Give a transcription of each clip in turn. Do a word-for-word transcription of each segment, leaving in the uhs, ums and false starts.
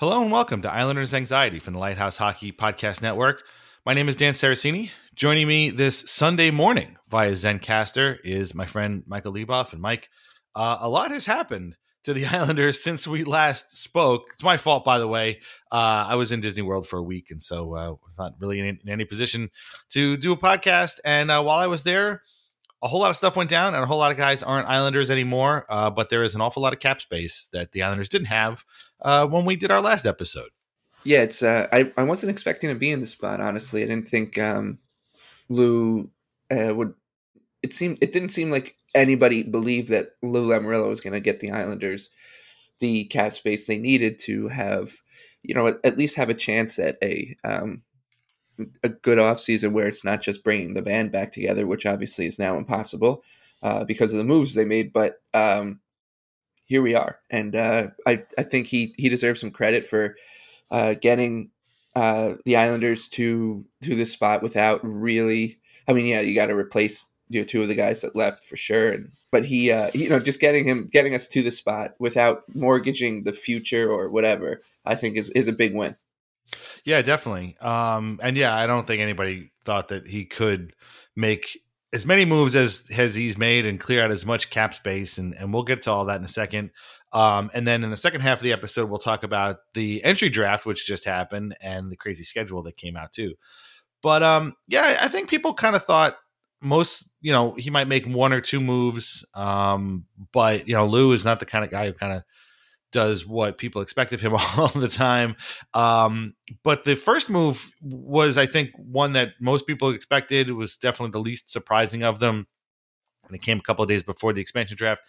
Hello and welcome to Islanders Anxiety from the Lighthouse Hockey Podcast Network. My name is Dan Saracini. Joining me this Sunday morning via Zencaster is my friend Michael Leiboff. And Mike, uh, a lot has happened to the Islanders since we last spoke. It's my fault, by the way. Uh, I was in Disney World for a week, and so uh, not really in, in any position to do a podcast. And uh, while I was there, a whole lot of stuff went down, and a whole lot of guys aren't Islanders anymore, uh, but there is an awful lot of cap space that the Islanders didn't have uh, when we did our last episode. Yeah, it's. Uh, I, I wasn't expecting to be in this spot, honestly. I didn't think um, Lou uh, would – it seemed it didn't seem like anybody believed that Lou Lamoriello was going to get the Islanders the cap space they needed to have, you know, at, at least have a chance at a um, – a good off season where it's not just bringing the band back together, which obviously is now impossible uh, because of the moves they made. But um, here we are. And uh, I, I think he, he deserves some credit for uh, getting uh, the Islanders to, to this spot without really, I mean, yeah, you got to replace you know, two of the guys that left for sure. And, but he, uh, you know, just getting him, getting us to the spot without mortgaging the future or whatever, I think is, is a big win. Yeah, definitely. Um, and yeah, I don't think anybody thought that he could make as many moves as, as he's made and clear out as much cap space. And, and we'll get to all that in a second. Um, and then in the second half of the episode, we'll talk about the entry draft, which just happened, and the crazy schedule that came out too. But um, yeah, I think people kind of thought most, you know, he might make one or two moves. Um, but, you know, Lou is not the kind of guy who kind of does what people expect of him all the time. Um, but the first move was, I think, one that most people expected. It was definitely the least surprising of them. And it came a couple of days before the expansion draft.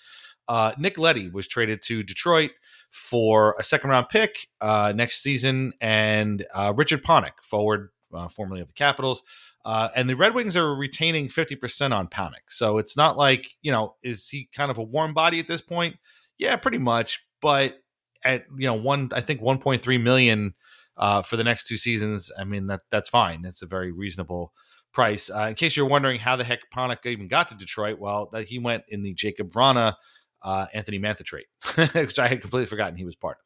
Uh, Nick Leddy was traded to Detroit for a second round pick uh, next season. And uh, Richard Pánik, forward, uh, formerly of the Capitals. Uh, and the Red Wings are retaining fifty percent on Pánik. So it's not like, you know, is he kind of a warm body at this point? Yeah, pretty much. But at, you know, one, I think one point three million uh, for the next two seasons. I mean, that that's fine. It's a very reasonable price. Uh, in case you're wondering how the heck Pánik even got to Detroit, well, that he went in the Jacob Vrana, uh, Anthony Mantha trade, which I had completely forgotten he was part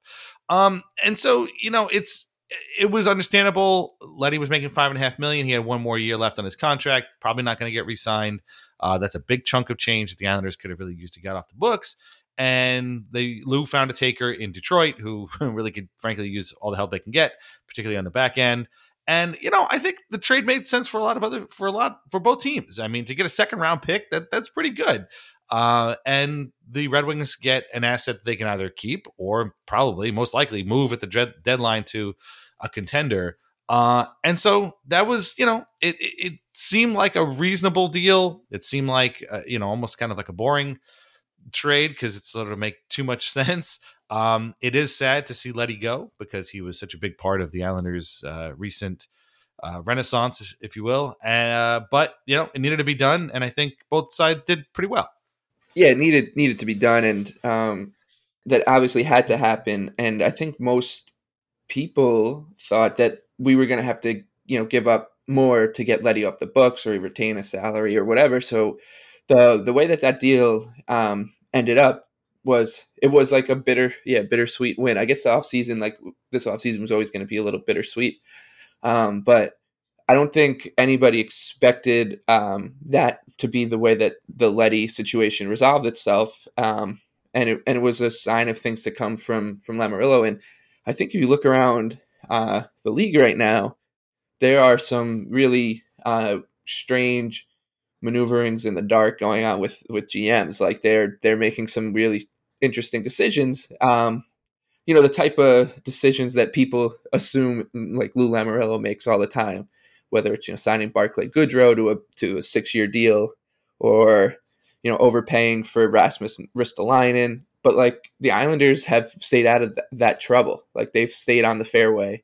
of. Um, and so, you know, it's it was understandable. Leddy was making five and a half million. He had one more year left on his contract. Probably not going to get re-signed. Uh, that's a big chunk of change that the Islanders could have really used to get off the books. And they Lou found a taker in Detroit who really could, frankly, use all the help they can get, particularly on the back end. And, you know, I think the trade made sense for a lot of other for a lot for both teams. I mean, to get a second round pick, that that's pretty good. Uh, and the Red Wings get an asset that they can either keep or probably most likely move at the dread deadline to a contender. Uh, and so that was, you know, it, it, it seemed like a reasonable deal. It seemed like, uh, you know, almost kind of like a boring trade because it sort of make too much sense. Um, it is sad to see Leddy go because he was such a big part of the Islanders' uh, recent uh, renaissance, if you will. And, uh, but, you know, it needed to be done. And I think both sides did pretty well. Yeah, it needed, needed to be done. And um, that obviously had to happen. And I think most people thought that we were going to have to, you know, give up more to get Leddy off the books or retain a salary or whatever. So the the way that that deal um, ended up was it was like a bitter, yeah, bittersweet win. I guess the offseason, like this offseason was always going to be a little bittersweet. Um, but I don't think anybody expected um, that to be the way that the Leddy situation resolved itself. Um, and, it, and it was a sign of things to come from, from Lamoriello. And I think if you look around Uh, the league right now, there are some really uh, strange maneuverings in the dark going on with, with G Ms. Like they're they're making some really interesting decisions. Um, you know, the type of decisions that people assume like Lou Lamoriello makes all the time, whether it's, you know, signing Barclay Goodrow to a to a six year deal, or, you know, overpaying for Rasmus Ristolainen. But, like, the Islanders have stayed out of th- that trouble. Like, they've stayed on the fairway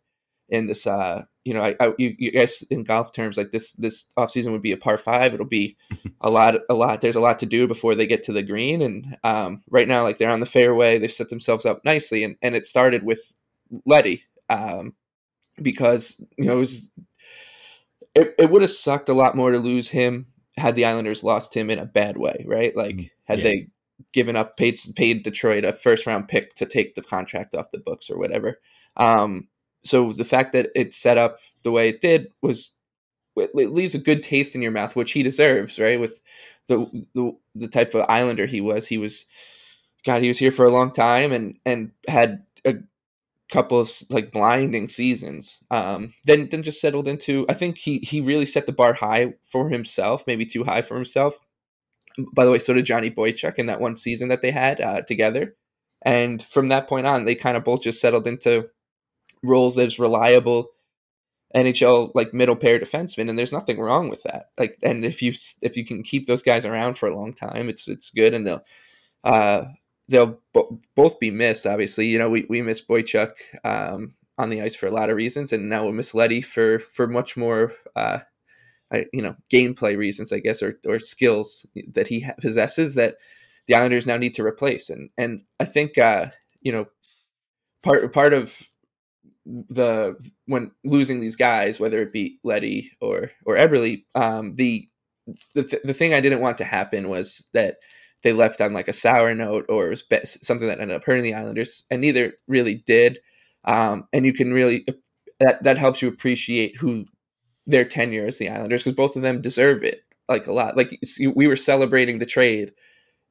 in this, uh, you know, I, I you, you guys in golf terms, like, this this offseason would be a par five. It'll be a lot, a lot. There's a lot to do before they get to the green. And um, right now, like, they're on the fairway. They've set themselves up nicely. And, and it started with Leddy um, because, you know, it was it, it would have sucked a lot more to lose him had the Islanders lost him in a bad way, right? Like, had yeah. they – given up, paid paid Detroit a first round pick to take the contract off the books or whatever. Um, so the fact that it set up the way it did was it leaves a good taste in your mouth, which he deserves, right? With the the, the type of Islander he was, he was, God, he was here for a long time and and had a couple of like blinding seasons. Um, then then just settled into. I think he he really set the bar high for himself, maybe too high for himself. By the way, so did Johnny Boychuk in that one season that they had uh, together. And from that point on, they kind of both just settled into roles as reliable N H L, like middle pair defensemen. And there's nothing wrong with that. Like, and if you, if you can keep those guys around for a long time, it's, it's good. And they'll, uh, they'll bo- both be missed. Obviously, you know, we, we miss Boychuk um, on the ice for a lot of reasons. And now we'll miss Leddy for, for much more, uh, I, you know, gameplay reasons, I guess, or or skills that he ha- possesses that the Islanders now need to replace. And and I think, uh, you know, part part of the when losing these guys, whether it be Leddy or or Eberle, um, the the th- the thing I didn't want to happen was that they left on like a sour note, or it was be- something that ended up hurting the Islanders, and neither really did. Um, and you can really that that helps you appreciate who. Their tenure as the Islanders, because both of them deserve it like a lot. Like we were celebrating the trade,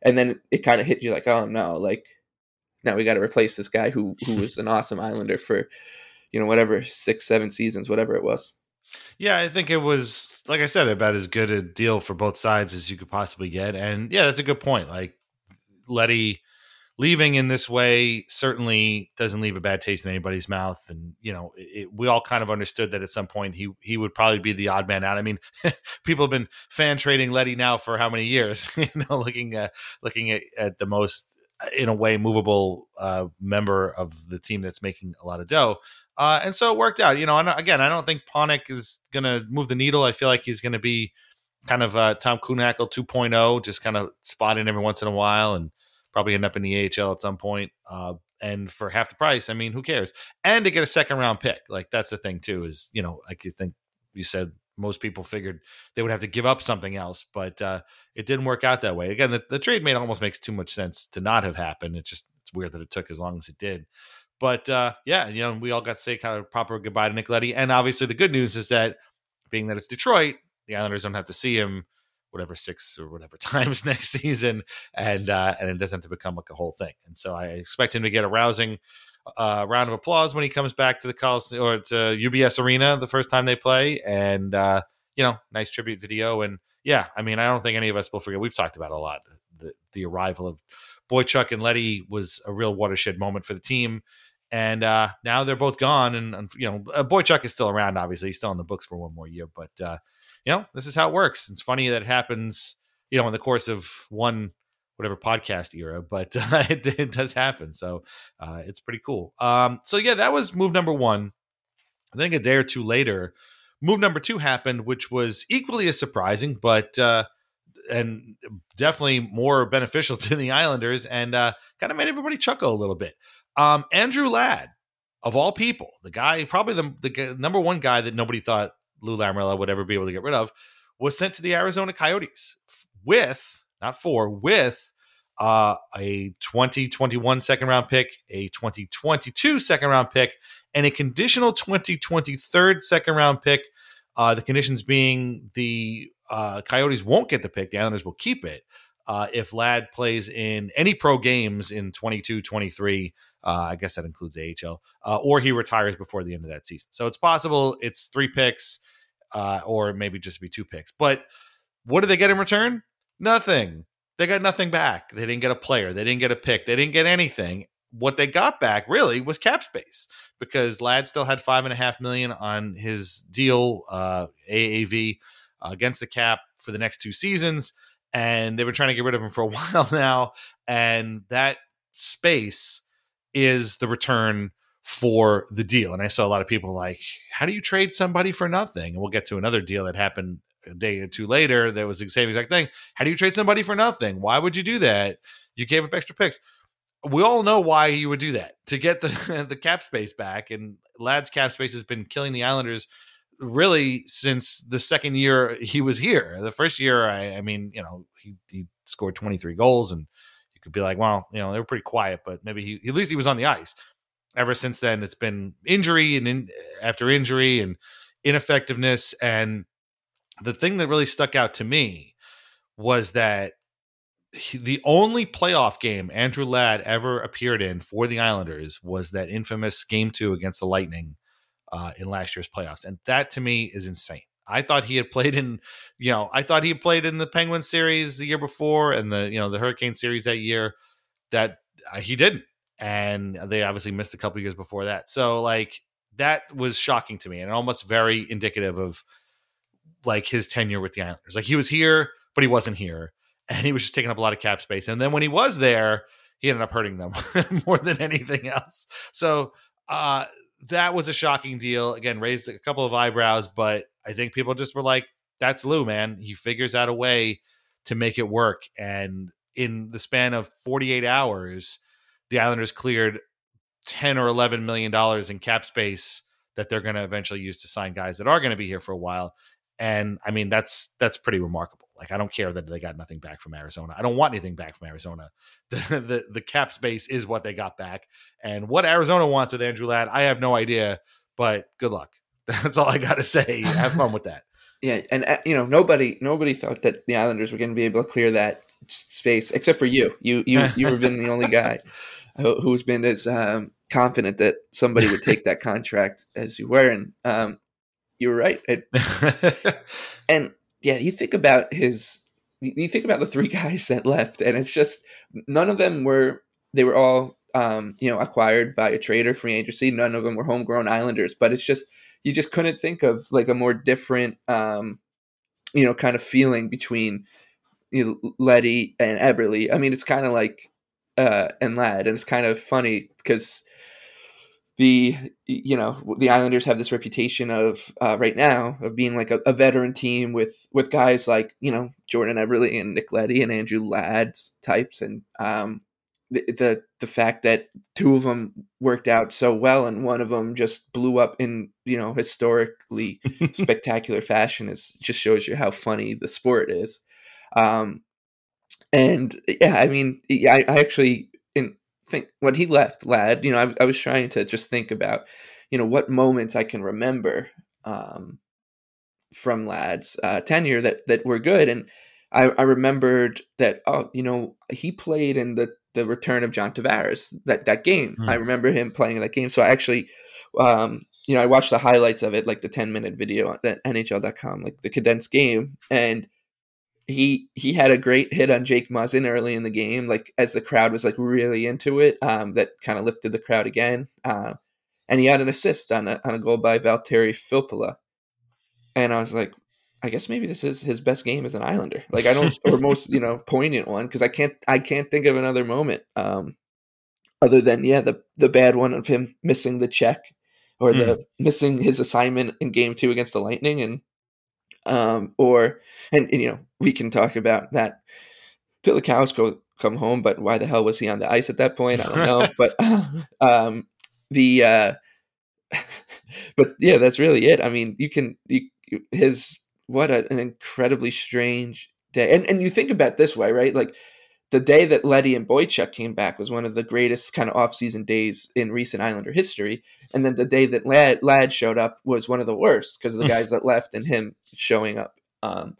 and then it kind of hit you like, oh no, like now we got to replace this guy who who was an awesome Islander for, you know, whatever six, seven seasons, whatever it was. Yeah, I think it was, like I said, about as good a deal for both sides as you could possibly get. And yeah, that's a good point. Like Leddy leaving in this way certainly doesn't leave a bad taste in anybody's mouth. And, you know, it, we all kind of understood that at some point he he would probably be the odd man out. I mean, people have been fan trading Leddy now for how many years, you know, looking, uh, looking at, at the most, in a way, movable uh, member of the team that's making a lot of dough. Uh, and so it worked out. You know, and again, I don't think Pánik is going to move the needle. I feel like he's going to be kind of uh, Tom Kuhnhackl two point oh, just kind of spot in every once in a while and probably end up in the A H L at some point. Uh, and for half the price, I mean, who cares? And to get a second round pick. Like that's the thing too, is, you know, like you think you said, most people figured they would have to give up something else, but uh, it didn't work out that way. Again, the, the trade made almost makes too much sense to not have happened. It's just, it's weird that it took as long as it did, but uh, yeah, you know, we all got to say kind of proper goodbye to Nick Leddy. And obviously the good news is that being that it's Detroit, the Islanders don't have to see him whatever six or whatever times next season, and uh, and it doesn't have to become like a whole thing. And so I expect him to get a rousing uh, round of applause when he comes back to the Coliseum or to U B S Arena the first time they play, and uh, you know, nice tribute video. And yeah, I mean, I don't think any of us will forget. We've talked about it a lot. The the arrival of Boychuk and Leddy was a real watershed moment for the team. And uh, now they're both gone. And, and you know, uh, Boychuk is still around, obviously. He's still in the books for one more year. But, uh, you know, this is how it works. It's funny that it happens, you know, in the course of one, whatever podcast era. But uh, it, it does happen. So uh, it's pretty cool. Um, so, yeah, that was move number one. I think a day or two later, move number two happened, which was equally as surprising, but uh, and definitely more beneficial to the Islanders, and uh, kind of made everybody chuckle a little bit. Um, Andrew Ladd, of all people, the guy, probably the, the number one guy that nobody thought Lou Lamoriello would ever be able to get rid of, was sent to the Arizona Coyotes with, not for, with uh, a twenty twenty-one second round pick, a twenty twenty-two second round pick, and a conditional twenty twenty-three second round pick. Uh, the conditions being the uh, Coyotes won't get the pick, the Islanders will keep it. Uh, if Ladd plays in any pro games in twenty-two twenty-three, uh, I guess that includes A H L, uh, or he retires before the end of that season. So it's possible it's three picks uh, or maybe just be two picks. But what do they get in return? Nothing. They got nothing back. They didn't get a player. They didn't get a pick. They didn't get anything. What they got back really was cap space, because Ladd still had five and a half million on his deal, uh, A A V, uh, against the cap for the next two seasons. And they were trying to get rid of him for a while now. And that space is the return for the deal. And I saw a lot of people like, how do you trade somebody for nothing? And we'll get to another deal that happened a day or two later that was the same exact thing. How do you trade somebody for nothing? Why would you do that? You gave up extra picks. We all know why you would do that, to get the, the cap space back. And Ladd's cap space has been killing the Islanders really since the second year he was here. The first year, I, I mean, you know, he, he scored twenty-three goals, and you could be like, well, you know, they were pretty quiet, but maybe he, at least he was on the ice. Ever since then, it's been injury and in, after injury and ineffectiveness. And the thing that really stuck out to me was that he, the only playoff game Andrew Ladd ever appeared in for the Islanders was that infamous game two against the Lightning Uh, in last year's playoffs. And that to me is insane. I thought he had played in, you know, I thought he had played in the Penguins series the year before and the, you know, the Hurricane series that year, that uh, he didn't. And they obviously missed a couple of years before that. So like that was shocking to me and almost very indicative of like his tenure with the Islanders. Like he was here, but he wasn't here, and he was just taking up a lot of cap space. And then when he was there, he ended up hurting them more than anything else. So, uh, that was a shocking deal. Again, raised a couple of eyebrows, but I think people just were like, that's Lou, man. He figures out a way to make it work. And in the span of forty-eight hours, the Islanders cleared ten or eleven million dollars in cap space that they're going to eventually use to sign guys that are going to be here for a while. And I mean, that's, that's pretty remarkable. Like, I don't care that they got nothing back from Arizona. I don't want anything back from Arizona. The, the, the cap space is what they got back. And what Arizona wants with Andrew Ladd, I have no idea, but good luck. That's all I got to say. Have fun with that. Yeah. And uh, you know, nobody, nobody thought that the Islanders were going to be able to clear that space, except for you. You, you, you have been the only guy who, who's been as um, confident that somebody would take that contract as you were. And um, you were right. It, and, yeah, you think about his – you think about the three guys that left, and it's just none of them were – they were all, um, you know, acquired via trade or free agency. None of them were homegrown Islanders. But it's just – you just couldn't think of, like, a more different, um, you know, kind of feeling between, you know, Leddy and Eberle. I mean, it's kind of like uh, – and Ladd. And it's kind of funny because – The you know the Islanders have this reputation of uh, right now of being like a, a veteran team with, with guys like you know Jordan Eberle and Nick Leddy and Andrew Ladd types, and um the, the the fact that two of them worked out so well and one of them just blew up in you know historically spectacular fashion is just shows you how funny the sport is, um, and yeah I mean I, I actually. Think when he left Ladd, you know, I, I was trying to just think about, you know, what moments I can remember um, from Ladd's uh, tenure that that were good, and I, I remembered that, oh, you know, he played in the, the return of John Tavares, that, that game. Mm. I remember him playing that game. So I actually, um, you know, I watched the highlights of it, like the ten minute video on N H L dot com, like the condensed game. And he, he had a great hit on Jake Muzzin early in the game, like as the crowd was like really into it, um, that kind of lifted the crowd again. Uh, and he had an assist on a, on a goal by Valtteri Filppula. And I was like, I guess maybe this is his best game as an Islander. Like I don't, or most, you know, poignant one. Cause I can't, I can't think of another moment. Um, other than, yeah, the, the bad one of him missing the check or the mm. missing his assignment in game two against the Lightning. And, um, or, and, and, you know, we can talk about that till the cows go come home, but why the hell was he on the ice at that point? I don't know. But, um, the, uh, but yeah, that's really it. I mean, you can, you, his, what a, an incredibly strange day. And and you think about it this way, right? Like the day that Leddy and Boychuk came back was one of the greatest kind of off-season days in recent Islander history. And then the day that Ladd, Ladd showed up was one of the worst because of the guys that left and him showing up. Um,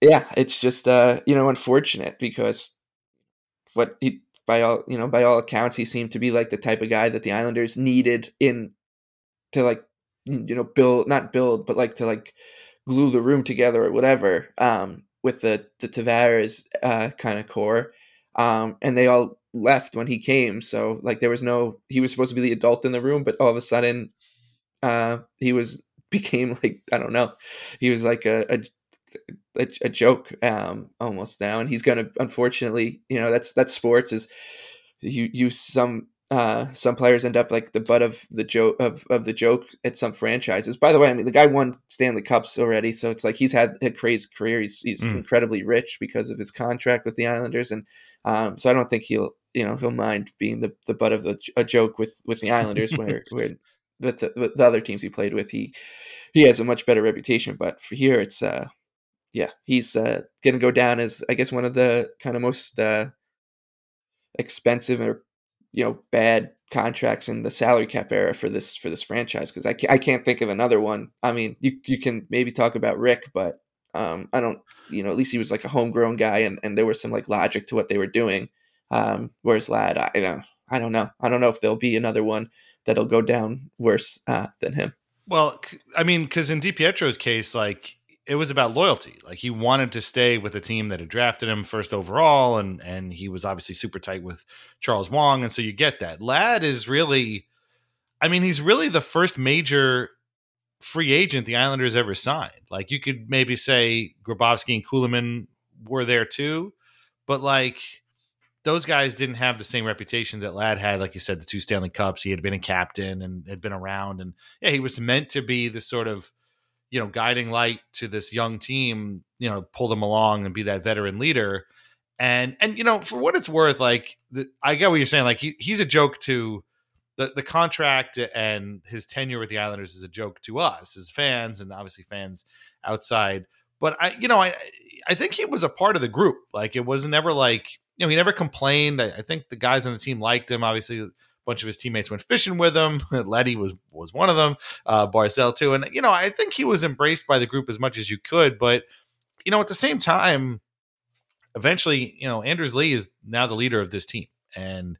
yeah, it's just, uh, you know, unfortunate because what he, by all, you know, by all accounts, he seemed to be like the type of guy that the Islanders needed in to like, you know, build, not build, but like to like, glue the room together or whatever, um, with the, the Tavares uh, kind of core. Um, and they all left when he came. So like there was no, he was supposed to be the adult in the room, but all of a sudden uh, he was, became like, I don't know. He was like a, a, a, a joke um, almost now. And he's going to, unfortunately, you know, that's, that's sports is you, you, some, Uh, some players end up like the butt of the joke of, of the joke at some franchises. By the way, I mean the guy won Stanley Cups already, so it's like he's had a crazy career. He's, he's mm. incredibly rich because of his contract with the Islanders, and um, so I don't think he'll you know he'll mind being the, the butt of the, a joke with, with the Islanders. where where with the, with the other teams he played with, he he has a much better reputation. But for here, it's uh yeah he's uh, gonna go down as I guess one of the kind of most uh, expensive or you know, bad contracts in the salary cap era for this, for this franchise. Cause I can't, I can't think of another one. I mean, you, you can maybe talk about Rick, but um, I don't, you know, at least he was like a homegrown guy and, and there was some like logic to what they were doing. Um, whereas Ladd, I you know, I don't know. I don't know if there'll be another one that'll go down worse uh, than him. Well, I mean, cause in DiPietro's case, like it was about loyalty. Like he wanted to stay with a team that had drafted him first overall. And, and he was obviously super tight with Charles Wong. And so you get that. Ladd is really, I mean, he's really the first major free agent the Islanders ever signed. Like you could maybe say Grabowski and Kuhlman were there too, but like those guys didn't have the same reputation that Ladd had. Like you said, the two Stanley Cups, he had been a captain and had been around and yeah, he was meant to be the sort of, you know, guiding light to this young team, you know, pull them along and be that veteran leader. And, and, you know, for what it's worth, like, the, I get what you're saying. Like he, he's a joke to the, the contract and his tenure with the Islanders is a joke to us as fans and obviously fans outside. But I, you know, I, I think he was a part of the group. Like it was never like, you know, he never complained. I, I think the guys on the team liked him. Obviously, bunch of his teammates went fishing with him. Leddy was was one of them. Uh, Barzal too. And, you know, I think he was embraced by the group as much as you could. But, you know, at the same time, eventually, you know, Anders Lee is now the leader of this team. And,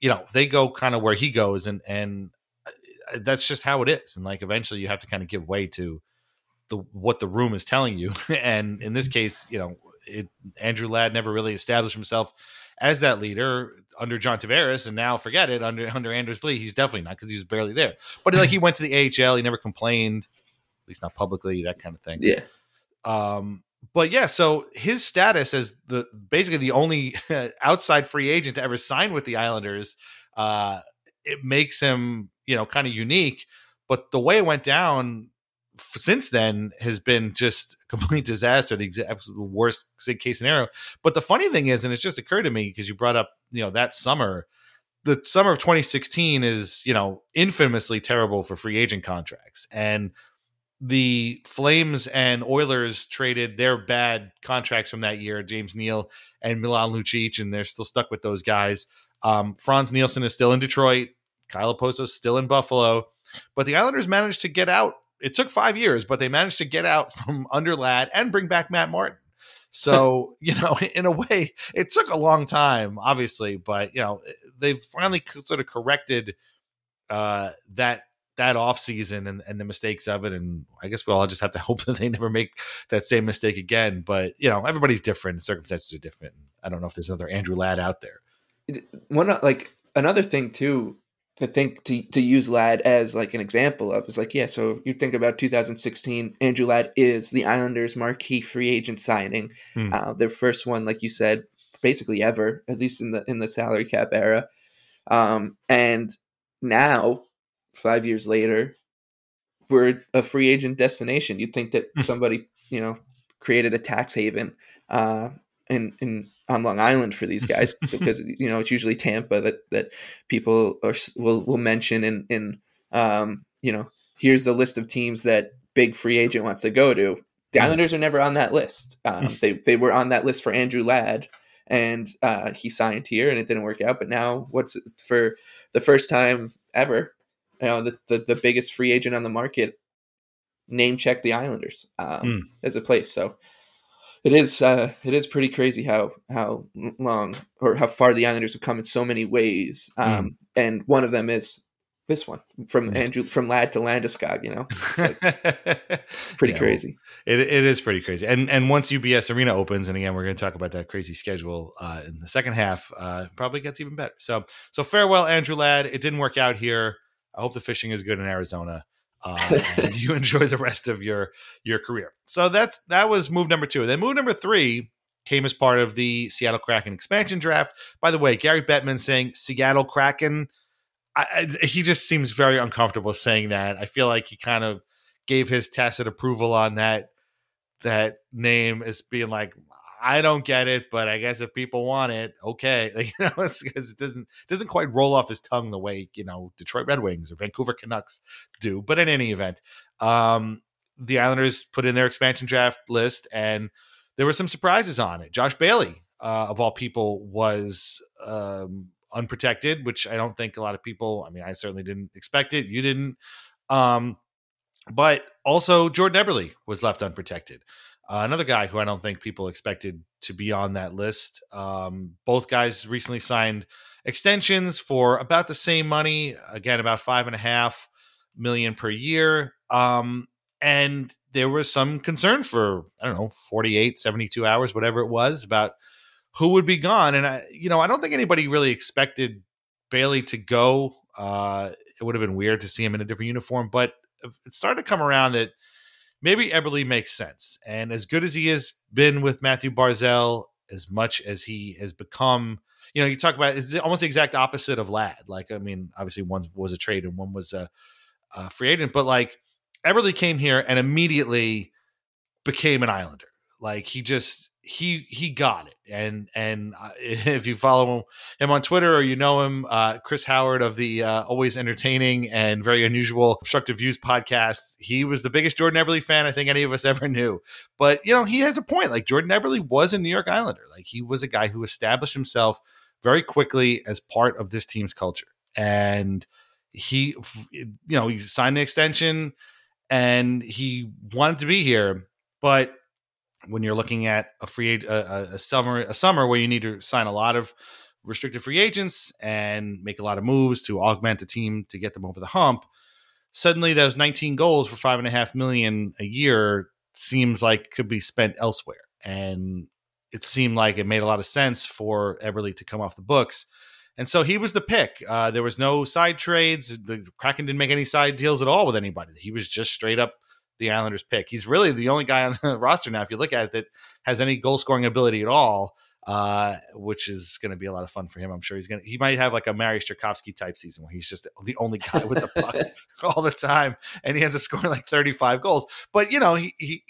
you know, they go kind of where he goes. And, and that's just how it is. And, like, eventually you have to kind of give way to the what the room is telling you. And in this case, you know, it, Andrew Ladd never really established himself as that leader under John Tavares, and now forget it under, under Anders Lee, he's definitely not because he was barely there, but like he went to the A H L. He never complained, at least not publicly, that kind of thing. Yeah. Um, but yeah, so his status as the, basically the only outside free agent to ever sign with the Islanders, uh, it makes him, you know, kind of unique, but the way it went down since then has been just a complete disaster, the exact worst case scenario. But the funny thing is, and it just occurred to me because you brought up, you know, that summer, the summer of twenty sixteen is, you know, infamously terrible for free agent contracts. And the Flames and Oilers traded their bad contracts from that year, James Neal and Milan Lucic, and they're still stuck with those guys. Um, Franz Nielsen is still in Detroit. Kyle Poso is still in Buffalo, but the Islanders managed to get out. It took five years, but they managed to get out from under Ladd and bring back Matt Martin. So, you know, in a way, it took a long time, obviously, but, you know, they've finally sort of corrected uh, that that offseason and, and the mistakes of it. And I guess we'll all just have to hope that they never make that same mistake again. But, you know, everybody's different. Circumstances are different. I don't know if there's another Andrew Ladd out there. One, like another thing, too, to think to, to use Ladd as like an example of is like, yeah, so if you think about two thousand sixteen, Andrew Ladd is the Islanders' marquee free agent signing. Hmm. Uh, their first one, like you said, basically ever, at least in the, in the salary cap era. Um, and now five years later, we're a free agent destination. You'd think that somebody, you know, created a tax haven, uh, in, in, on Long Island for these guys, because, you know, it's usually Tampa that, that people are, will, will mention in, in, um, you know, here's the list of teams that big free agent wants to go to. The Islanders are never on that list. Um, they, they were on that list for Andrew Ladd, and uh, he signed here and it didn't work out. But now what's for the first time ever, you know, the, the, the biggest free agent on the market name checked the Islanders um, mm. as a place. So, It is uh, it is pretty crazy how how long or how far the Islanders have come in so many ways, um, mm. and one of them is this one from mm. Andrew from Ladd to Landeskog. You know, it's like pretty yeah, crazy. It it is pretty crazy. And and once U B S Arena opens, and again we're going to talk about that crazy schedule uh, in the second half, uh, probably gets even better. So so farewell, Andrew Ladd. It didn't work out here. I hope the fishing is good in Arizona. Uh, and you enjoy the rest of your your career. So that's that was move number two. Then move number three came as part of the Seattle Kraken expansion draft. By the way, Gary Bettman saying Seattle Kraken, I, I, he just seems very uncomfortable saying that. I feel like he kind of gave his tacit approval on that that name as being like, I don't get it, but I guess if people want it, okay. Like, you know, it's, it's, it doesn't doesn't quite roll off his tongue the way, you know, Detroit Red Wings or Vancouver Canucks do. But in any event, um, the Islanders put in their expansion draft list, and there were some surprises on it. Josh Bailey, uh, of all people, was um, unprotected, which I don't think a lot of people, I mean, I certainly didn't expect it. You didn't. Um, but also Jordan Eberle was left unprotected. Uh, another guy who I don't think people expected to be on that list. Um, both guys recently signed extensions for about the same money, again, about five and a half million per year. Um, and there was some concern for, I don't know, forty-eight, seventy-two hours, whatever it was, about who would be gone. And, I, you know, I don't think anybody really expected Bailey to go. Uh, it would have been weird to see him in a different uniform, but it started to come around that maybe Eberle makes sense. And as good as he has been with Mathew Barzal, as much as he has become, you know, you talk about it's almost the exact opposite of Ladd. Like, I mean, obviously one was a trade and one was a, a free agent, but like Eberle came here and immediately became an Islander. Like he just, he, he got it. And, and if you follow him on Twitter or you know him, uh, Chris Howard of the uh, always entertaining and very unusual Obstructive Views podcast, he was the biggest Jordan Eberle fan I think any of us ever knew. But, you know, he has a point. Like Jordan Eberle was a New York Islander. Like he was a guy who established himself very quickly as part of this team's culture. And he, you know, he signed the extension and he wanted to be here. But when you're looking at a free a, a summer a summer where you need to sign a lot of restricted free agents and make a lot of moves to augment the team to get them over the hump, suddenly those nineteen goals for five and a half million a year seems like could be spent elsewhere. And it seemed like it made a lot of sense for Eberle to come off the books. And so he was the pick. Uh, there was no side trades. The Kraken didn't make any side deals at all with anybody. He was just straight up the Islanders pick. He's really the only guy on the roster now, if you look at it, that has any goal scoring ability at all, uh, which is going to be a lot of fun for him. I'm sure he's going to, he might have like a Marius Cherkovsky type season where he's just the only guy with the puck all the time. And he ends up scoring like thirty-five goals, but you know, he, he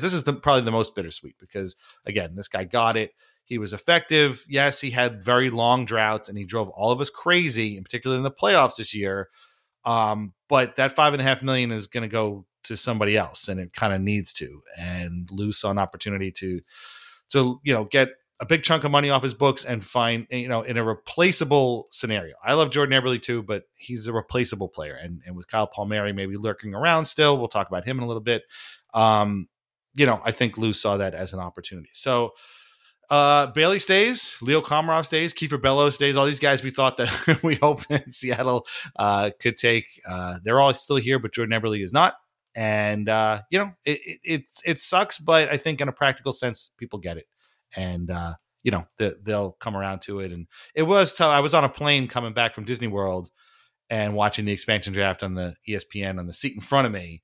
this is the, probably the most bittersweet because again, this guy got it. He was effective. Yes. He had very long droughts and he drove all of us crazy, in particular in the playoffs this year. Um, but that five and a half million is going to go to somebody else, and it kind of needs to. And Lou saw an opportunity to, to you know, get a big chunk of money off his books and find, you know, in a replaceable scenario. I love Jordan Eberle too, but he's a replaceable player. And and with Kyle Palmieri maybe lurking around still, we'll talk about him in a little bit. Um, you know, I think Lou saw that as an opportunity. So uh, Bailey stays, Leo Komarov stays, Kiefer Bellows stays. All these guys we thought that we hoped that Seattle uh, could take. Uh, they're all still here, but Jordan Eberle is not. And, uh, you know, it, it, it's, it sucks, but I think in a practical sense, people get it. And, uh, you know, the, they'll come around to it. And it was tough. I was on a plane coming back from Disney World and watching the expansion draft on the E S P N on the seat in front of me.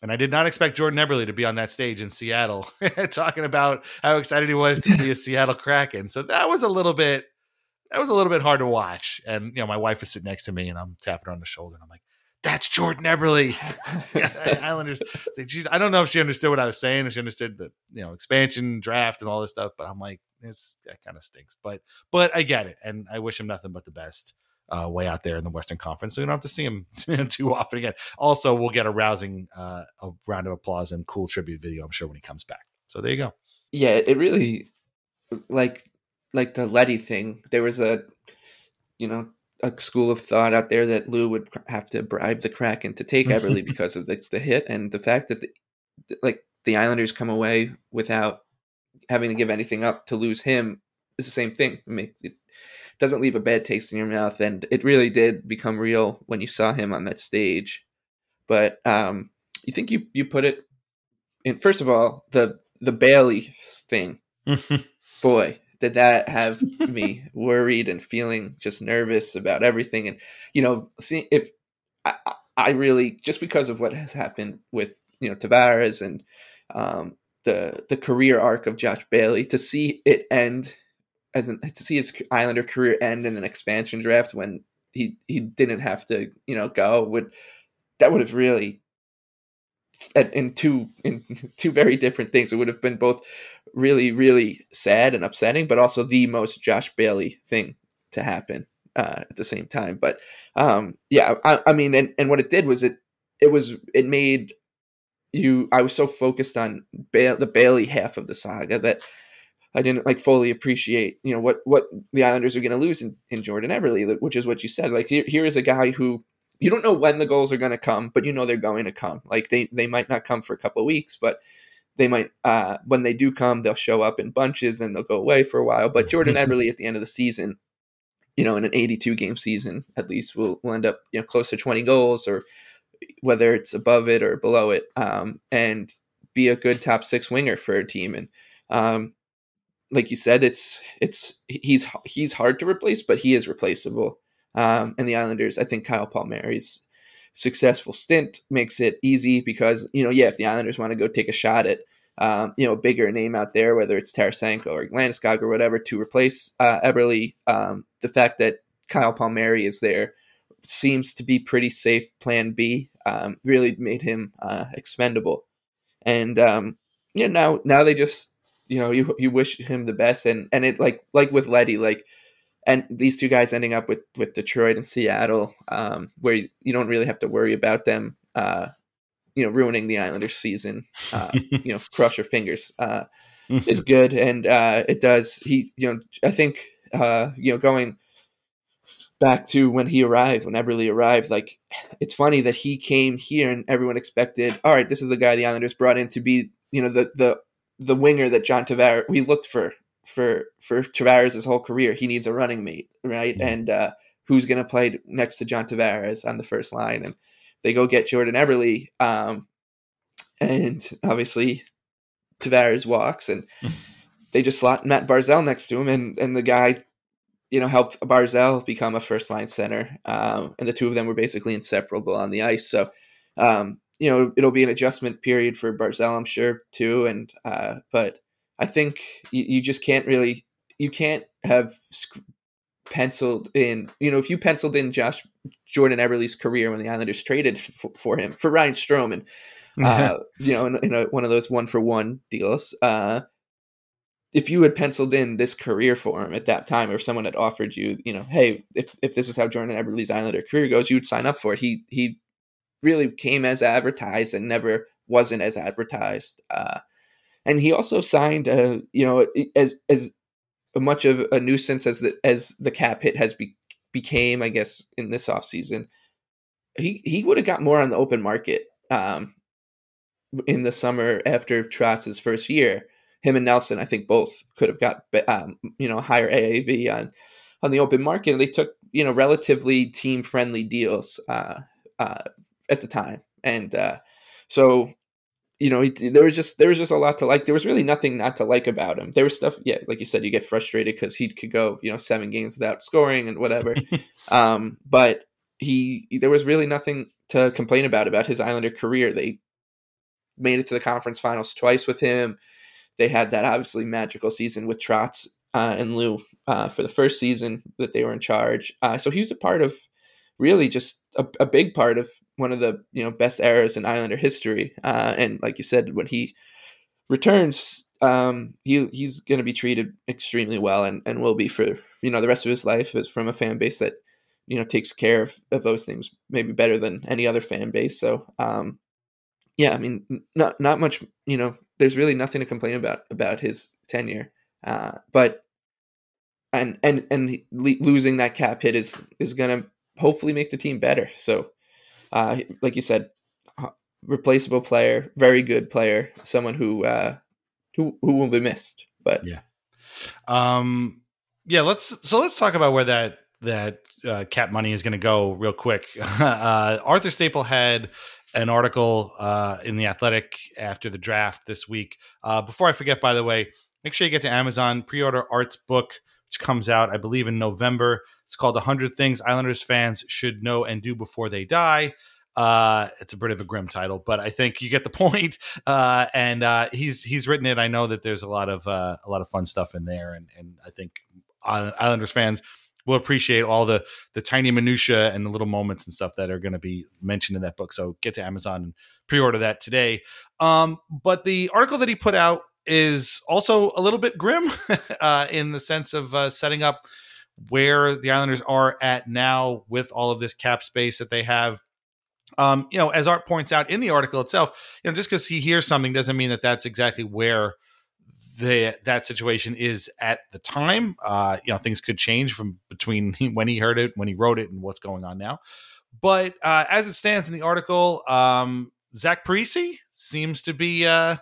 And I did not expect Jordan Eberle to be on that stage in Seattle talking about how excited he was to be a Seattle Kraken. So that was a little bit, that was a little bit hard to watch. And, you know, my wife is sitting next to me and I'm tapping her on the shoulder and I'm like, that's Jordan Eberle. Islanders. I don't know if she understood what I was saying. If she understood the, you know, expansion draft and all this stuff, but I'm like, it's that kind of stinks. But but I get it, and I wish him nothing but the best uh, way out there in the Western Conference. So you don't have to see him too often again. Also, we'll get a rousing uh, a round of applause and cool tribute video, I'm sure, when he comes back. So there you go. Yeah, it really like like the Leddy thing. There was a you know. a school of thought out there that Lou would have to bribe the Kraken to take Eberle because of the, the hit and the fact that the, like the Islanders come away without having to give anything up to lose him is the same thing. I mean, it doesn't leave a bad taste in your mouth, and it really did become real when you saw him on that stage. But um, you think you, you put it in, first of all, the, the Bailey thing, boy, did that have me worried and feeling just nervous about everything. And, you know, see if I, I really, just because of what has happened with, you know, Tavares and um, the, the career arc of Josh Bailey, to see it end as an, to see his Islander career end in an expansion draft when he, he didn't have to, you know, go would, that would have really in two, in two very different things. It would have been both really, really sad and upsetting, but also the most Josh Bailey thing to happen uh, at the same time. But um, yeah, I, I mean, and, and what it did was it, it was, it made you, I was so focused on ba- the Bailey half of the saga that I didn't like fully appreciate, you know, what, what the Islanders are going to lose in, in Jordan Eberle, which is what you said. Like here, here is a guy who, you don't know when the goals are going to come, but you know they're going to come. Like they, they might not come for a couple of weeks, but they might. Uh, when they do come, they'll show up in bunches and they'll go away for a while. But Jordan Eberle at the end of the season, you know, in an eighty-two game season, at least will will end up, you know, close to twenty goals, or whether it's above it or below it, um, and be a good top six winger for a team. And um, like you said, it's it's he's he's hard to replace, but he is replaceable. Um, and the Islanders, I think Kyle Palmieri's successful stint makes it easy because, you know, yeah, if the Islanders want to go take a shot at, um, you know, a bigger name out there, whether it's Tarasenko or Landeskog or whatever, to replace uh, Eberle, um, the fact that Kyle Palmieri is there seems to be pretty safe plan B, um, really made him uh, expendable. And, um, yeah, now now they just, you know, you you wish him the best. And, and it like like with Leddy, like, and these two guys ending up with, with Detroit and Seattle, um, where you, you don't really have to worry about them, uh, you know, ruining the Islanders' season. Uh, you know, cross your fingers uh, is good, and uh, it does. He, you know, I think uh, you know, going back to when he arrived, when Eberle arrived, like it's funny that he came here and everyone expected, all right, this is the guy the Islanders brought in to be, you know, the the the winger that John Tavares we looked for. for for Tavares' whole career. He needs a running mate, right? Mm-hmm. And uh, who's going to play next to John Tavares on the first line? And they go get Jordan Eberle, um, and obviously Tavares walks, and they just slot Matt Barzal next to him, and, and the guy, you know, helped Barzal become a first-line center, um, and the two of them were basically inseparable on the ice. So, um, you know, it'll be an adjustment period for Barzal, I'm sure, too, and uh, but I think you, you just can't really, you can't have sc- penciled in, you know, if you penciled in Josh, Jordan Eberle's career when the Islanders traded f- for him, for Ryan Stroman, uh, you know, in, in a, one of those one for one deals, uh, if you had penciled in this career for him at that time, or someone had offered you, you know, hey, if, if this is how Jordan Eberle's Islander career goes, you'd sign up for it. He, he really came as advertised and never wasn't as advertised, uh, and he also signed, uh, you know, as as much of a nuisance as the as the cap hit has be, became, I guess, in this offseason, he he would have got more on the open market. Um, in the summer after Trotz's first year, him and Nelson, I think both could have got, um, you know, higher A A V on, on the open market. And they took, you know, relatively team friendly deals uh, uh, at the time. And uh, so, you know, he, there was just, there was just a lot to like. There was really nothing not to like about him. There was stuff. Yeah. Like you said, you get frustrated because he could go, you know, seven games without scoring and whatever. um, but he, there was really nothing to complain about, about his Islander career. They made it to the conference finals twice with him. They had that obviously magical season with Trotz uh, and Lou uh, for the first season that they were in charge. Uh, so he was a part of, really just a, a big part of one of the you know best eras in Islander history. Uh, and like you said, when he returns, um, he he's going to be treated extremely well, and, and will be for you know the rest of his life, is from a fan base that you know takes care of, of those things maybe better than any other fan base. So um, yeah, I mean not not much you know. There's really nothing to complain about about his tenure, uh, but and and and le- losing that cap hit is is going to hopefully make the team better. So, uh, like you said, replaceable player, very good player, someone who uh, who who will be missed. But yeah, um, yeah. Let's so let's talk about where that that uh, cap money is going to go real quick. uh, Arthur Staple had an article uh, in The Athletic after the draft this week. Uh, before I forget, by the way, make sure you get to Amazon, pre-order Art's book, which comes out, I believe, in November. It's called one hundred Things Islanders Fans Should Know and Do Before They Die. Uh, it's a bit of a grim title, but I think you get the point. Uh, and uh, he's he's written it. I know that there's a lot of uh, a lot of fun stuff in there, and, and I think Islanders fans we'll appreciate all the the tiny minutia and the little moments and stuff that are going to be mentioned in that book. So get to Amazon and pre-order that today. Um, but the article that he put out is also a little bit grim uh, in the sense of uh, setting up where the Islanders are at now with all of this cap space that they have. Um, you know, as Art points out in the article itself, you know, just because he hears something doesn't mean that that's exactly where The, that situation is at the time. Uh, you know, things could change from between when he heard it, when he wrote it, and what's going on now. But uh, as it stands in the article, um, Zach Parise seems to be uh,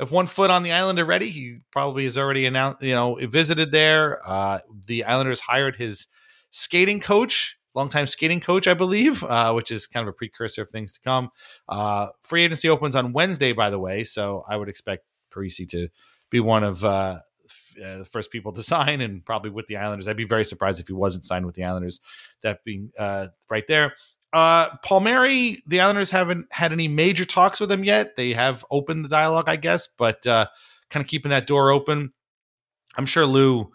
have one foot on the island already. He probably has already announced, you know, visited there. Uh, the Islanders hired his skating coach, longtime skating coach, I believe, uh, which is kind of a precursor of things to come. Uh, free agency opens on Wednesday, by the way, so I would expect Parise to be one of uh, f- uh, the first people to sign, and probably with the Islanders. I'd be very surprised if he wasn't signed with the Islanders. That being uh, right there, uh, Palmieri, the Islanders haven't had any major talks with him yet. They have opened the dialogue, I guess, but uh, kind of keeping that door open. I'm sure Lou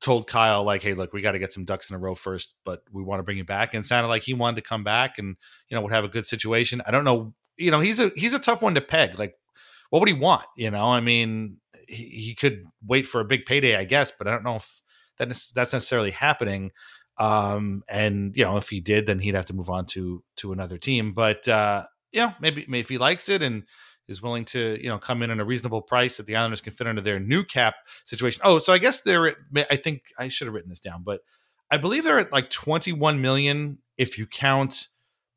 told Kyle, like, "Hey, look, we got to get some ducks in a row first, but we want to bring you back." And it sounded like he wanted to come back, and you know, would have a good situation. I don't know, you know, he's a he's a tough one to peg. Like, what would he want? You know, I mean. He could wait for a big payday, I guess, but I don't know if that is, that's necessarily happening. Um, and, you know, if he did, then he'd have to move on to to another team. But, uh, you know, maybe, maybe if he likes it and is willing to, you know, come in at a reasonable price that the Islanders can fit under their new cap situation. Oh, so I guess they're – I think I should have written this down, but I believe they're at like twenty-one million dollars if you count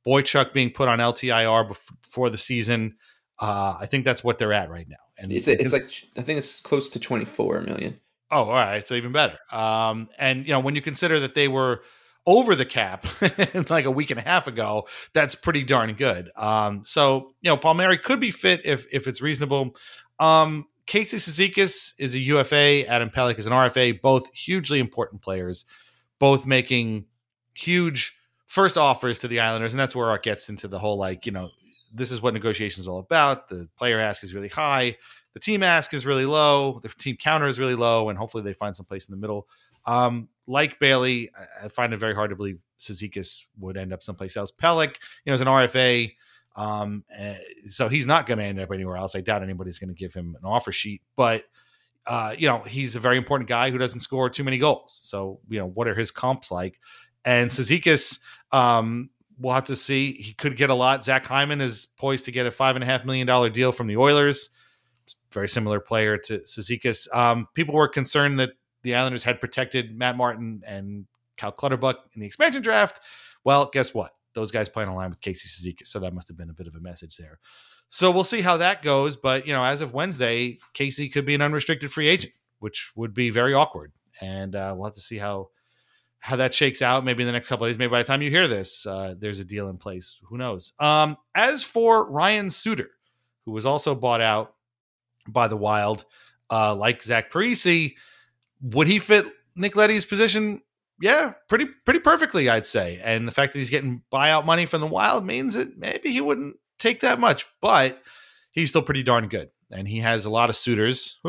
Boychuk being put on L T I R before the season. Uh, I think that's what they're at right now. And it's, it's like, I think it's close to twenty-four million. Oh, all right. So even better. Um, and you know, when you consider that they were over the cap like a week and a half ago, that's pretty darn good. Um, so, you know, Palmieri could be fit if, if it's reasonable. Um, Casey Cizikas is a U F A. Adam Pelech is an R F A, both hugely important players, both making huge first offers to the Islanders. And that's where Art gets into the whole, like, you know, this is what negotiation is all about. The player ask is really high. The team ask is really low. The team counter is really low. And hopefully they find some place in the middle. Um, like Bailey, I find it very hard to believe Cizikas would end up someplace else. Pelech, you know, is an R F A. Um, so he's not going to end up anywhere else. I doubt anybody's going to give him an offer sheet, but uh, you know, he's a very important guy who doesn't score too many goals. So, you know, what are his comps like? And Cizikas, um, we'll have to see. He could get a lot. Zach Hyman is poised to get a five and a half million dollar deal from the Oilers. Very similar player to Cizikas. Um, people were concerned that the Islanders had protected Matt Martin and Cal Clutterbuck in the expansion draft. Well, guess what? those guys playing a line with Casey Cizikas, so that must have been a bit of a message there. So we'll see how that goes. But, you know, as of Wednesday, Casey could be an unrestricted free agent, which would be very awkward. And uh, we'll have to see how how that shakes out. Maybe in the next couple of days, maybe by the time you hear this, uh, there's a deal in place. Who knows? Um, as for Ryan Suter, who was also bought out by the Wild, uh, like Zach Parise, would he fit Nick Leddy's position? Yeah, pretty pretty perfectly, I'd say. And the fact that he's getting buyout money from the Wild means that maybe he wouldn't take that much, but he's still pretty darn good. And he has a lot of suitors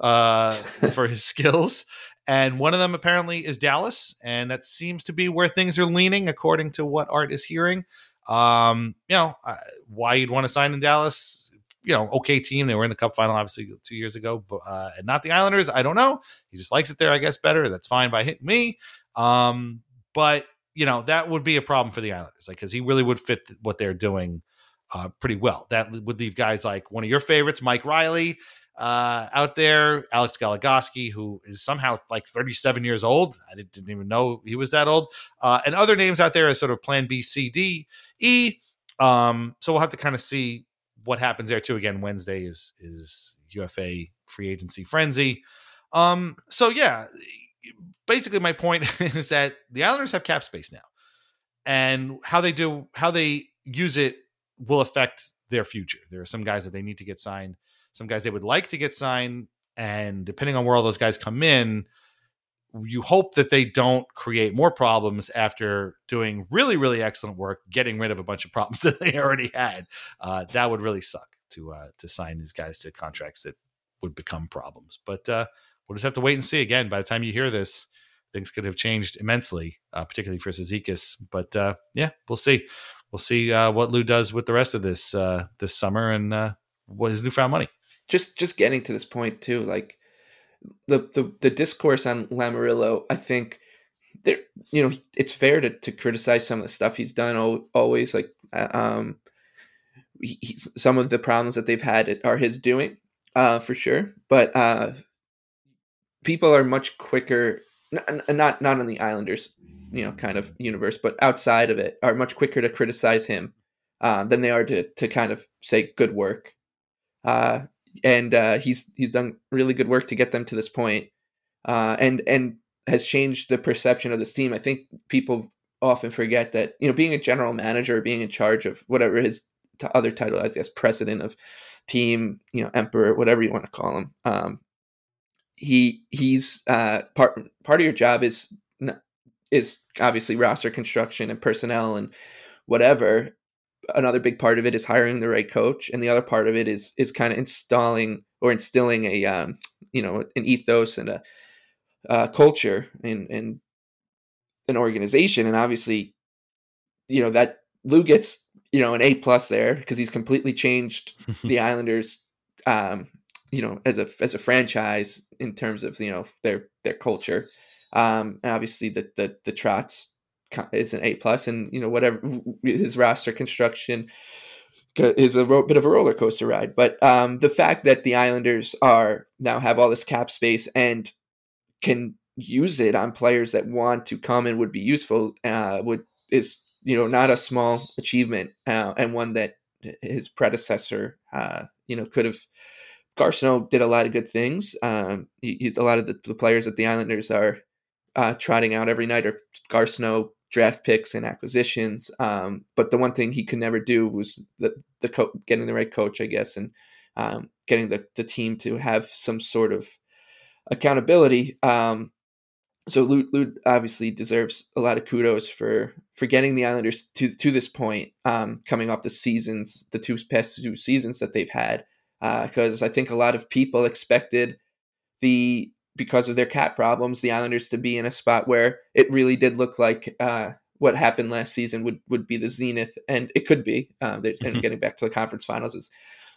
uh, for his skills. And one of them apparently is Dallas. And that seems to be where things are leaning, according to what Art is hearing. Um, you know, uh, why you'd want to sign in Dallas, you know, okay team. They were in the Cup final, obviously, two years ago, but uh, and not the Islanders. I don't know. He just likes it there, I guess, better. That's fine by hitting me. Um, but, you know, that would be a problem for the Islanders, like, because he really would fit th- what they're doing uh, pretty well. That would leave guys like one of your favorites, Mike Riley, uh, out there, Alex Goligoski, who is somehow like thirty-seven years old. I didn't, didn't even know he was that old. Uh, and other names out there as sort of plan B, C, D, E. Um, so we'll have to kind of see what happens there too. Again, Wednesday is, is U F A free agency frenzy. Um, so yeah, basically my point is that the Islanders have cap space now, and how they do, how they use it will affect their future. There are some guys that they need to get signed, some guys they would like to get signed. And depending on where all those guys come in, you hope that they don't create more problems after doing really, really excellent work, getting rid of a bunch of problems that they already had. Uh, that would really suck to, uh, to sign these guys to contracts that would become problems. But uh, we'll just have to wait and see. Again, by the time you hear this, things could have changed immensely, uh, particularly for Cizikas. But uh, yeah, we'll see. We'll see uh, what Lou does with the rest of this uh, this summer and uh, what his newfound money. Just just getting to this point too, like the the, the discourse on Lamoriello, I think there, you know, it's fair to, to criticize some of the stuff he's done. Always like um, he, he, some of the problems that they've had are his doing, uh, for sure. But uh, people are much quicker. Not not on the Islanders, you know, kind of universe, but outside of it, are much quicker to criticize him uh, than they are to to kind of say good work. Uh, and uh, he's he's done really good work to get them to this point, uh, and and has changed the perception of this team. I think people often forget that, you know, being a general manager or being in charge of whatever his t- other title, I guess, president of team, you know, emperor, whatever you want to call him. Um, He he's uh, part part of your job is is obviously roster construction and personnel and whatever. Another big part of it is hiring the right coach, and the other part of it is is kind of installing or instilling a um, you know, an ethos and a uh, culture and and an organization. And obviously, you know, that Lou gets, you know, an A plus there because he's completely changed the Islanders. Um, you know, as a, as a franchise in terms of, you know, their, their culture. Um, and obviously the, the, the Trotz is an A plus, and, you know, whatever his roster construction is a ro- bit of a roller coaster ride. But um, the fact that the Islanders are now have all this cap space and can use it on players that want to come and would be useful uh, would is, you know, not a small achievement uh, and one that his predecessor, uh, you know, could have, Garceau did a lot of good things. Um, he, he's a lot of the, the players that the Islanders are uh, trotting out every night are Garceau draft picks and acquisitions. Um, but the one thing he could never do was the, the co- getting the right coach, I guess, and um, getting the, the team to have some sort of accountability. Um, so Lou, Lou obviously deserves a lot of kudos for, for getting the Islanders to to this point, um, coming off the seasons, the two past two seasons that they've had. Because uh, I think a lot of people expected the because of their cap problems, the Islanders to be in a spot where it really did look like uh, what happened last season would, would be the zenith, and it could be. Uh, mm-hmm. And getting back to the conference finals is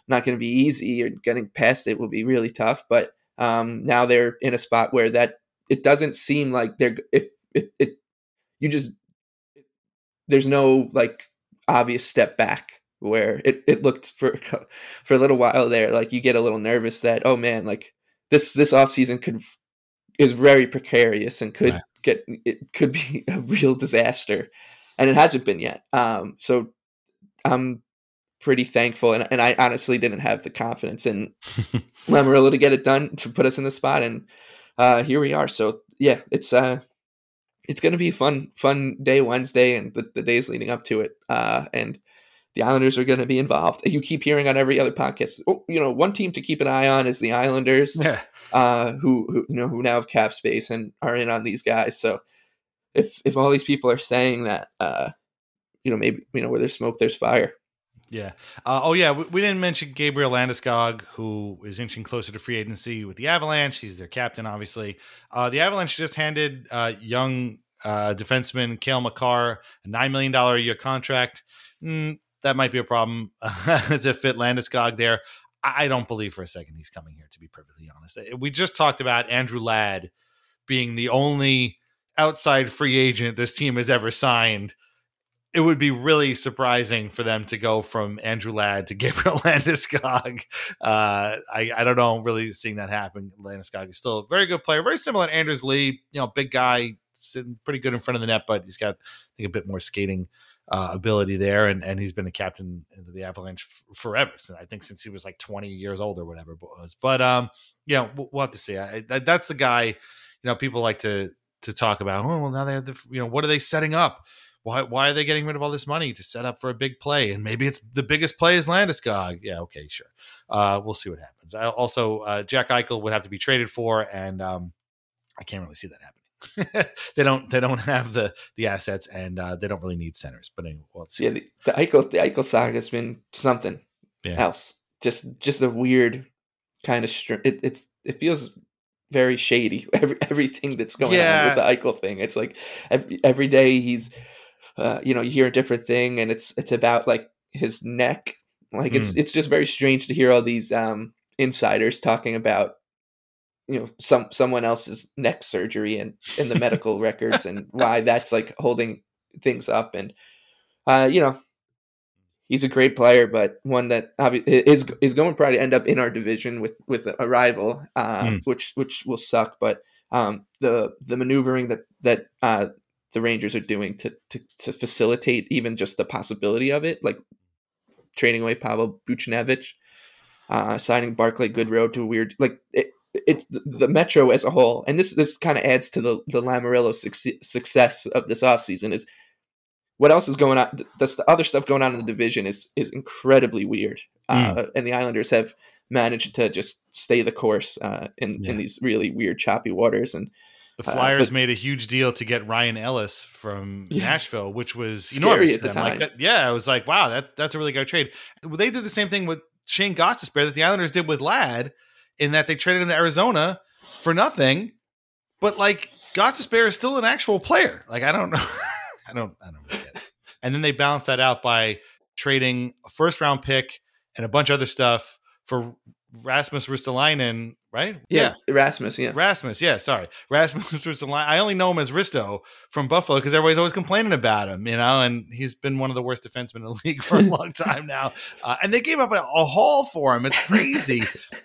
not going to be easy, or getting past it will be really tough. But um, now they're in a spot where that it doesn't seem like they're if it, it you just there's no like obvious step back. Where it, it looked for for a little while there, like you get a little nervous that, oh man, like this this offseason could is very precarious and could right. get it could be a real disaster. and it hasn't been yet. Um, so I'm pretty thankful. And, and I honestly didn't have the confidence in Lamoriello to get it done, to put us in the spot. And uh, here we are. So yeah, it's, uh, it's going to be a fun, fun day Wednesday and the, the days leading up to it. Uh, and the Islanders are going to be involved. You keep hearing on every other podcast, oh, you know, one team to keep an eye on is the Islanders, yeah. uh, who, who, you know, who now have cap space and are in on these guys. So if, if all these people are saying that, uh, you know, maybe, you know, where there's smoke, there's fire. Yeah. Uh, oh, yeah. We, we didn't mention Gabriel Landeskog, who is inching closer to free agency with the Avalanche. He's their captain, obviously. Uh, the Avalanche just handed uh, young uh, defenseman Cale Makar a nine million dollars a year contract. Mm, that might be a problem to fit Landeskog there. I, I don't believe for a second he's coming here, to be perfectly honest. We just talked about Andrew Ladd being the only outside free agent this team has ever signed. It would be really surprising for them to go from Andrew Ladd to Gabriel Landeskog. Uh, I, I don't know, really seeing that happen. Landeskog is still a very good player, very similar to Anders Lee. You know, big guy, sitting pretty good in front of the net, but he's got, I think, a bit more skating uh, ability there. And, and he's been a captain of the Avalanche f- forever. So I think since he was like twenty years old or whatever it was. But, um, you know, we'll, we'll have to see. I, I, that's the guy, you know, people like to to talk about, oh, well, now they have the, you know, what are they setting up? Why, why are they getting rid of all this money to set up for a big play? And maybe it's the biggest play is Landeskog. Yeah, okay, sure. Uh, we'll see what happens. I, also, uh, Jack Eichel would have to be traded for, and um, I can't really see that happening. they don't they don't have the the assets, and uh, they don't really need centers. But anyway, we'll see. Yeah, the, the Eichel the Eichel saga has been something yeah. else. Just just a weird kind of str- it it's it feels. very shady. Every, everything that's going yeah. on with the Eichel thing. It's like every, every day he's, uh, you know, you hear a different thing, and it's, it's about like his neck. Like mm. it's, it's just very strange to hear all these um, insiders talking about, you know, some, someone else's neck surgery and, and the medical records and why that's like holding things up. And, uh, you know, he's a great player, but one that obviously is is going to probably end up in our division with, with a rival, uh, mm. which which will suck. But um, the the maneuvering that that uh, the Rangers are doing to, to to facilitate even just the possibility of it, like trading away Pavel Buchnevich, uh, signing Barclay Goodrow to a weird like it, it's the, the Metro as a whole, and this this kind of adds to the the Lamoriello suc- success of this offseason is. What else is going on? The other stuff going on in the division is is incredibly weird, mm. uh, and the Islanders have managed to just stay the course uh, in yeah. in these really weird, choppy waters. And the Flyers uh, but, made a huge deal to get Ryan Ellis from yeah. Nashville, which was enormous at the time. Like that, yeah, I was like, wow, that's that's a really good trade. They did the same thing with Shane Gostisbehere that the Islanders did with Ladd, in that they traded him to Arizona for nothing, but like Gostisbehere is still an actual player. Like I don't know. I don't, I don't really get it. And then they balance that out by trading a first round pick and a bunch of other stuff for Rasmus Ristolainen, right? Yeah. yeah. Rasmus. Yeah. Rasmus. Yeah. Sorry. Rasmus Ristolainen. I only know him as Risto from Buffalo because everybody's always complaining about him, you know, and he's been one of the worst defensemen in the league for a long time now. Uh, and they gave up a, a haul for him. It's crazy.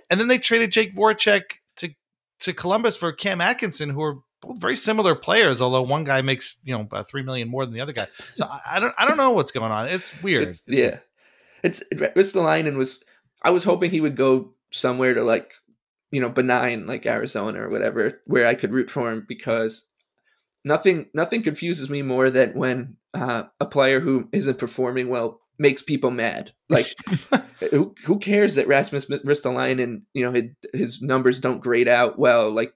And then they traded Jake Voracek to, to Columbus for Cam Atkinson, who are both very similar players, although one guy makes, you know, about three million more than the other guy. So I, I don't, I don't know what's going on. It's weird. It's, it's yeah, weird. it's Ristolainen was. I was hoping he would go somewhere to like, you know, benign like Arizona or whatever, where I could root for him because nothing, nothing confuses me more than when uh, a player who isn't performing well makes people mad. Like, who who cares that Rasmus Ristolainen, you know, his, his numbers don't grade out well, like.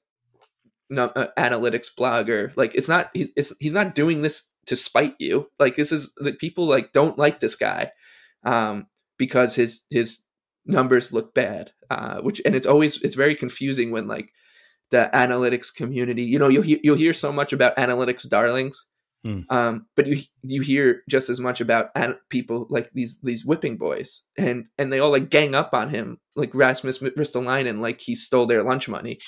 No, uh, analytics blogger, like it's not he's it's, he's not doing this to spite you. Like this is the like, people like don't like this guy um, because his his numbers look bad. Uh, which and it's always it's very confusing when like the analytics community, you know, you'll hear you'll hear so much about analytics darlings, mm. um, but you you hear just as much about an- people like these these whipping boys, and and they all like gang up on him like Rasmus Ristolainen, like he stole their lunch money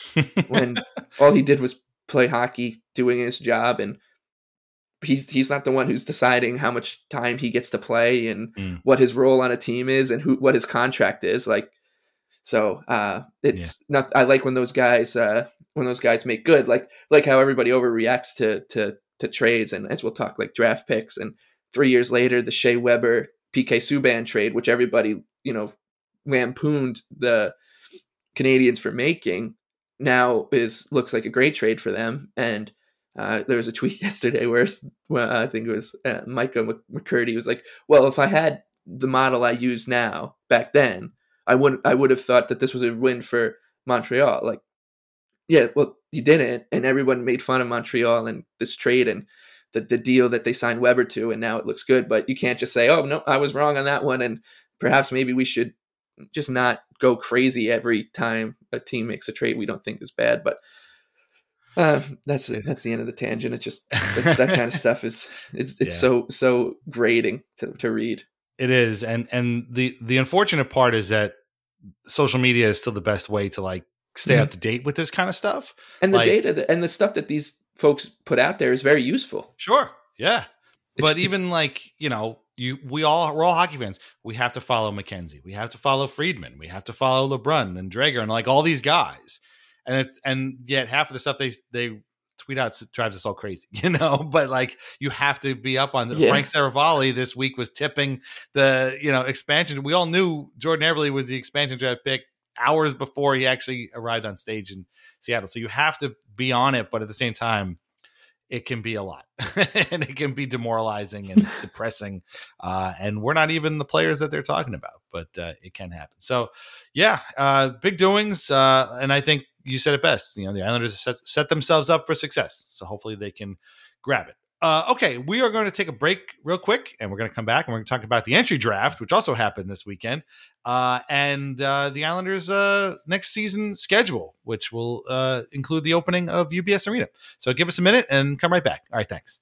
when. All he did was play hockey, doing his job, and he's he's not the one who's deciding how much time he gets to play and mm. what his role on a team is and who what his contract is. Like, so uh, it's yeah. not. I like when those guys uh, when those guys make good. Like like how everybody overreacts to to to trades, and as we'll talk, like draft picks. And three years later, the Shea Weber, P K Subban trade, which everybody, you know, lampooned the Canadians for making, now is looks like a great trade for them. And uh, there was a tweet yesterday where, well, I think it was uh, Micah McCurdy was like, well, if I had the model I use now back then, I would I would have thought that this was a win for Montreal. Like, yeah, well, he didn't, and everyone made fun of Montreal and this trade and the, the deal that they signed Weber to, and now it looks good. But you can't just say, oh, no, I was wrong on that one, and perhaps maybe we should just not go crazy every time a team makes a trade we don't think is bad. But uh, that's that's the end of the tangent. It's just it's, that kind of stuff is it's it's yeah. so so grating to, to read. It is, and and the the unfortunate part is that social media is still the best way to like stay mm-hmm. up to date with this kind of stuff. And the like, data that, and the stuff that these folks put out there is very useful. Sure, yeah, it's, but even like you know, you we all we're all hockey fans. We have to follow McKenzie. We have to follow Friedman. We have to follow LeBrun and Drager and like all these guys. And it's and yet half of the stuff they they tweet out drives us all crazy, you know, but like you have to be up on yeah. Frank Saravalli this week was tipping the, you know, expansion. We all knew Jordan Eberle was the expansion draft pick hours before he actually arrived on stage in Seattle. So you have to be on it, but at the same time, it can be a lot and it can be demoralizing and depressing. Uh, and we're not even the players that they're talking about, but uh, it can happen. So yeah, uh, big doings. Uh, and I think, you said it best. You know, the Islanders set, set themselves up for success. So hopefully they can grab it. Uh, okay, we are going to take a break real quick, and we're going to come back, and we're going to talk about the entry draft, which also happened this weekend, uh, and uh, the Islanders' uh, next season schedule, which will uh, include the opening of U B S Arena. So give us a minute and come right back. All right, thanks.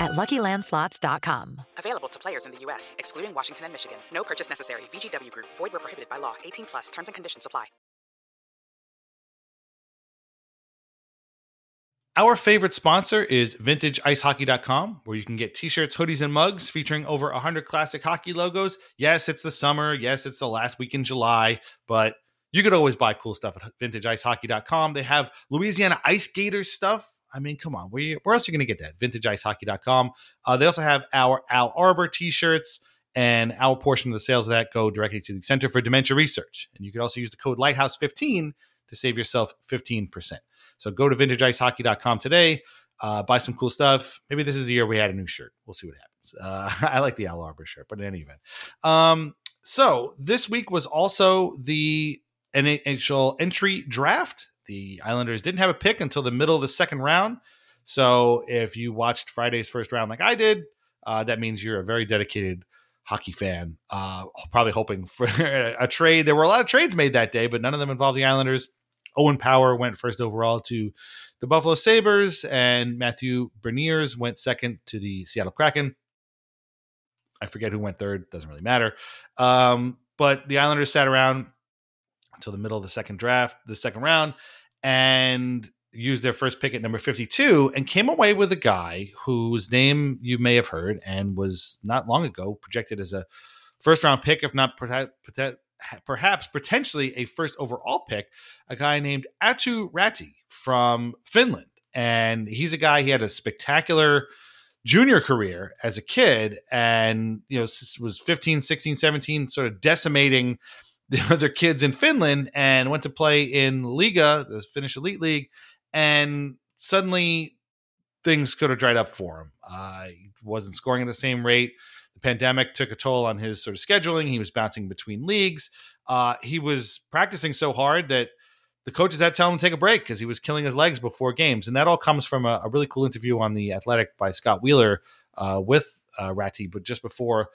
at Lucky Land Slots dot com. Available to players in the U S, excluding Washington and Michigan. No purchase necessary. V G W Group. Void where prohibited by law. eighteen plus. Terms and conditions apply. Our favorite sponsor is Vintage Ice Hockey dot com, where you can get t-shirts, hoodies, and mugs featuring over one hundred classic hockey logos. Yes, it's the summer. Yes, it's the last week in July, but you could always buy cool stuff at Vintage Ice Hockey dot com. They have Louisiana Ice Gators stuff. I mean, come on, where, you, where else are you going to get that? Vintage Ice Hockey dot com. Uh, they also have our Al Arbor t-shirts, and our portion of the sales of that go directly to the Center for Dementia Research. And you can also use the code Lighthouse fifteen to save yourself fifteen percent. So go to Vintage Ice Hockey dot com today, uh, buy some cool stuff. Maybe this is the year we add a new shirt. We'll see what happens. Uh, I like the Al Arbor shirt, but in any event. Um, so this week was also the N H L entry draft. The Islanders didn't have a pick until the middle of the second round. So if you watched Friday's first round like I did, uh, that means you're a very dedicated hockey fan, uh, probably hoping for a trade. There were a lot of trades made that day, but none of them involved the Islanders. Owen Power went first overall to the Buffalo Sabres, and Matthew Berniers went second to the Seattle Kraken. I forget who went third. Doesn't really matter. Um, but the Islanders sat around until the middle of the second draft, the second round, and used their first pick at number fifty-two and came away with a guy whose name you may have heard and was not long ago projected as a first round pick, if not perhaps potentially a first overall pick, a guy named Atte Räty from Finland. And he's a guy, he had a spectacular junior career as a kid, and you know, was fifteen, sixteen, seventeen, sort of decimating the other kids in Finland, and went to play in Liiga, the Finnish Elite League, and suddenly things could have dried up for him. Uh, he wasn't scoring at the same rate. The pandemic took a toll on his sort of scheduling. He was bouncing between leagues. Uh, he was practicing so hard that the coaches had to tell him to take a break because he was killing his legs before games. And that all comes from a, a really cool interview on The Athletic by Scott Wheeler uh, with uh, Räty, but just before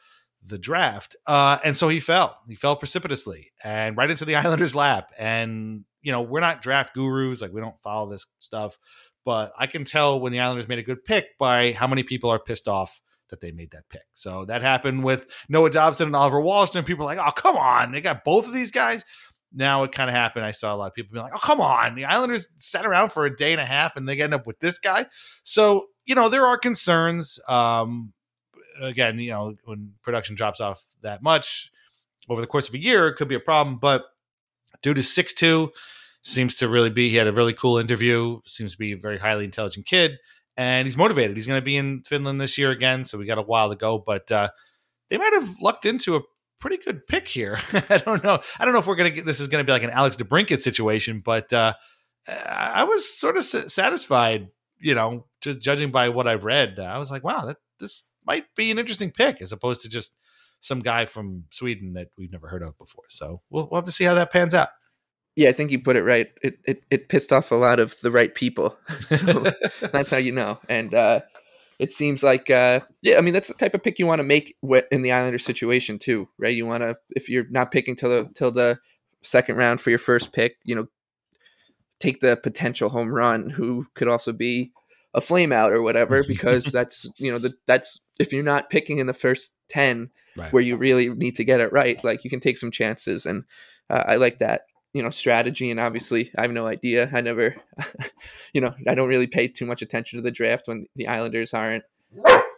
the draft. Uh, and so he fell. He fell precipitously and right into the Islanders' lap. And, you know, we're not draft gurus. Like, we don't follow this stuff. But I can tell when the Islanders made a good pick by how many people are pissed off that they made that pick. So that happened with Noah Dobson and Oliver Wallstrom. People are like, oh, come on. They got both of these guys. Now it kind of happened. I saw a lot of people being like, oh, come on. The Islanders sat around for a day and a half and they end up with this guy. So, you know, there are concerns. Um, again, you know, when production drops off that much over the course of a year, it could be a problem. But dude is six two, seems to really be, he had a really cool interview, seems to be a very highly intelligent kid. And he's motivated. He's going to be in Finland this year again, so we got a while to go. But uh, they might have lucked into a pretty good pick here. I don't know. I don't know if we're going to get this is going to be like an Alex DeBrincat situation, but uh, I was sort of satisfied, you know, just judging by what I've read. I was like, wow, that this might be an interesting pick as opposed to just some guy from Sweden that we've never heard of before. So we'll, we'll have to see how that pans out. Yeah, I think you put it right. It it, it pissed off a lot of the right people. So that's how you know. And uh, it seems like, uh, yeah, I mean, that's the type of pick you want to make in the Islanders situation too, right? You want to, if you're not picking till the, till the second round for your first pick, you know, take the potential home run who could also be a flame out or whatever, because that's, you know, the, that's if you're not picking in the first ten right, where you really need to get it right, like you can take some chances. And uh, I like that. You know, strategy. And obviously I have no idea. I never, you know, I don't really pay too much attention to the draft when the Islanders aren't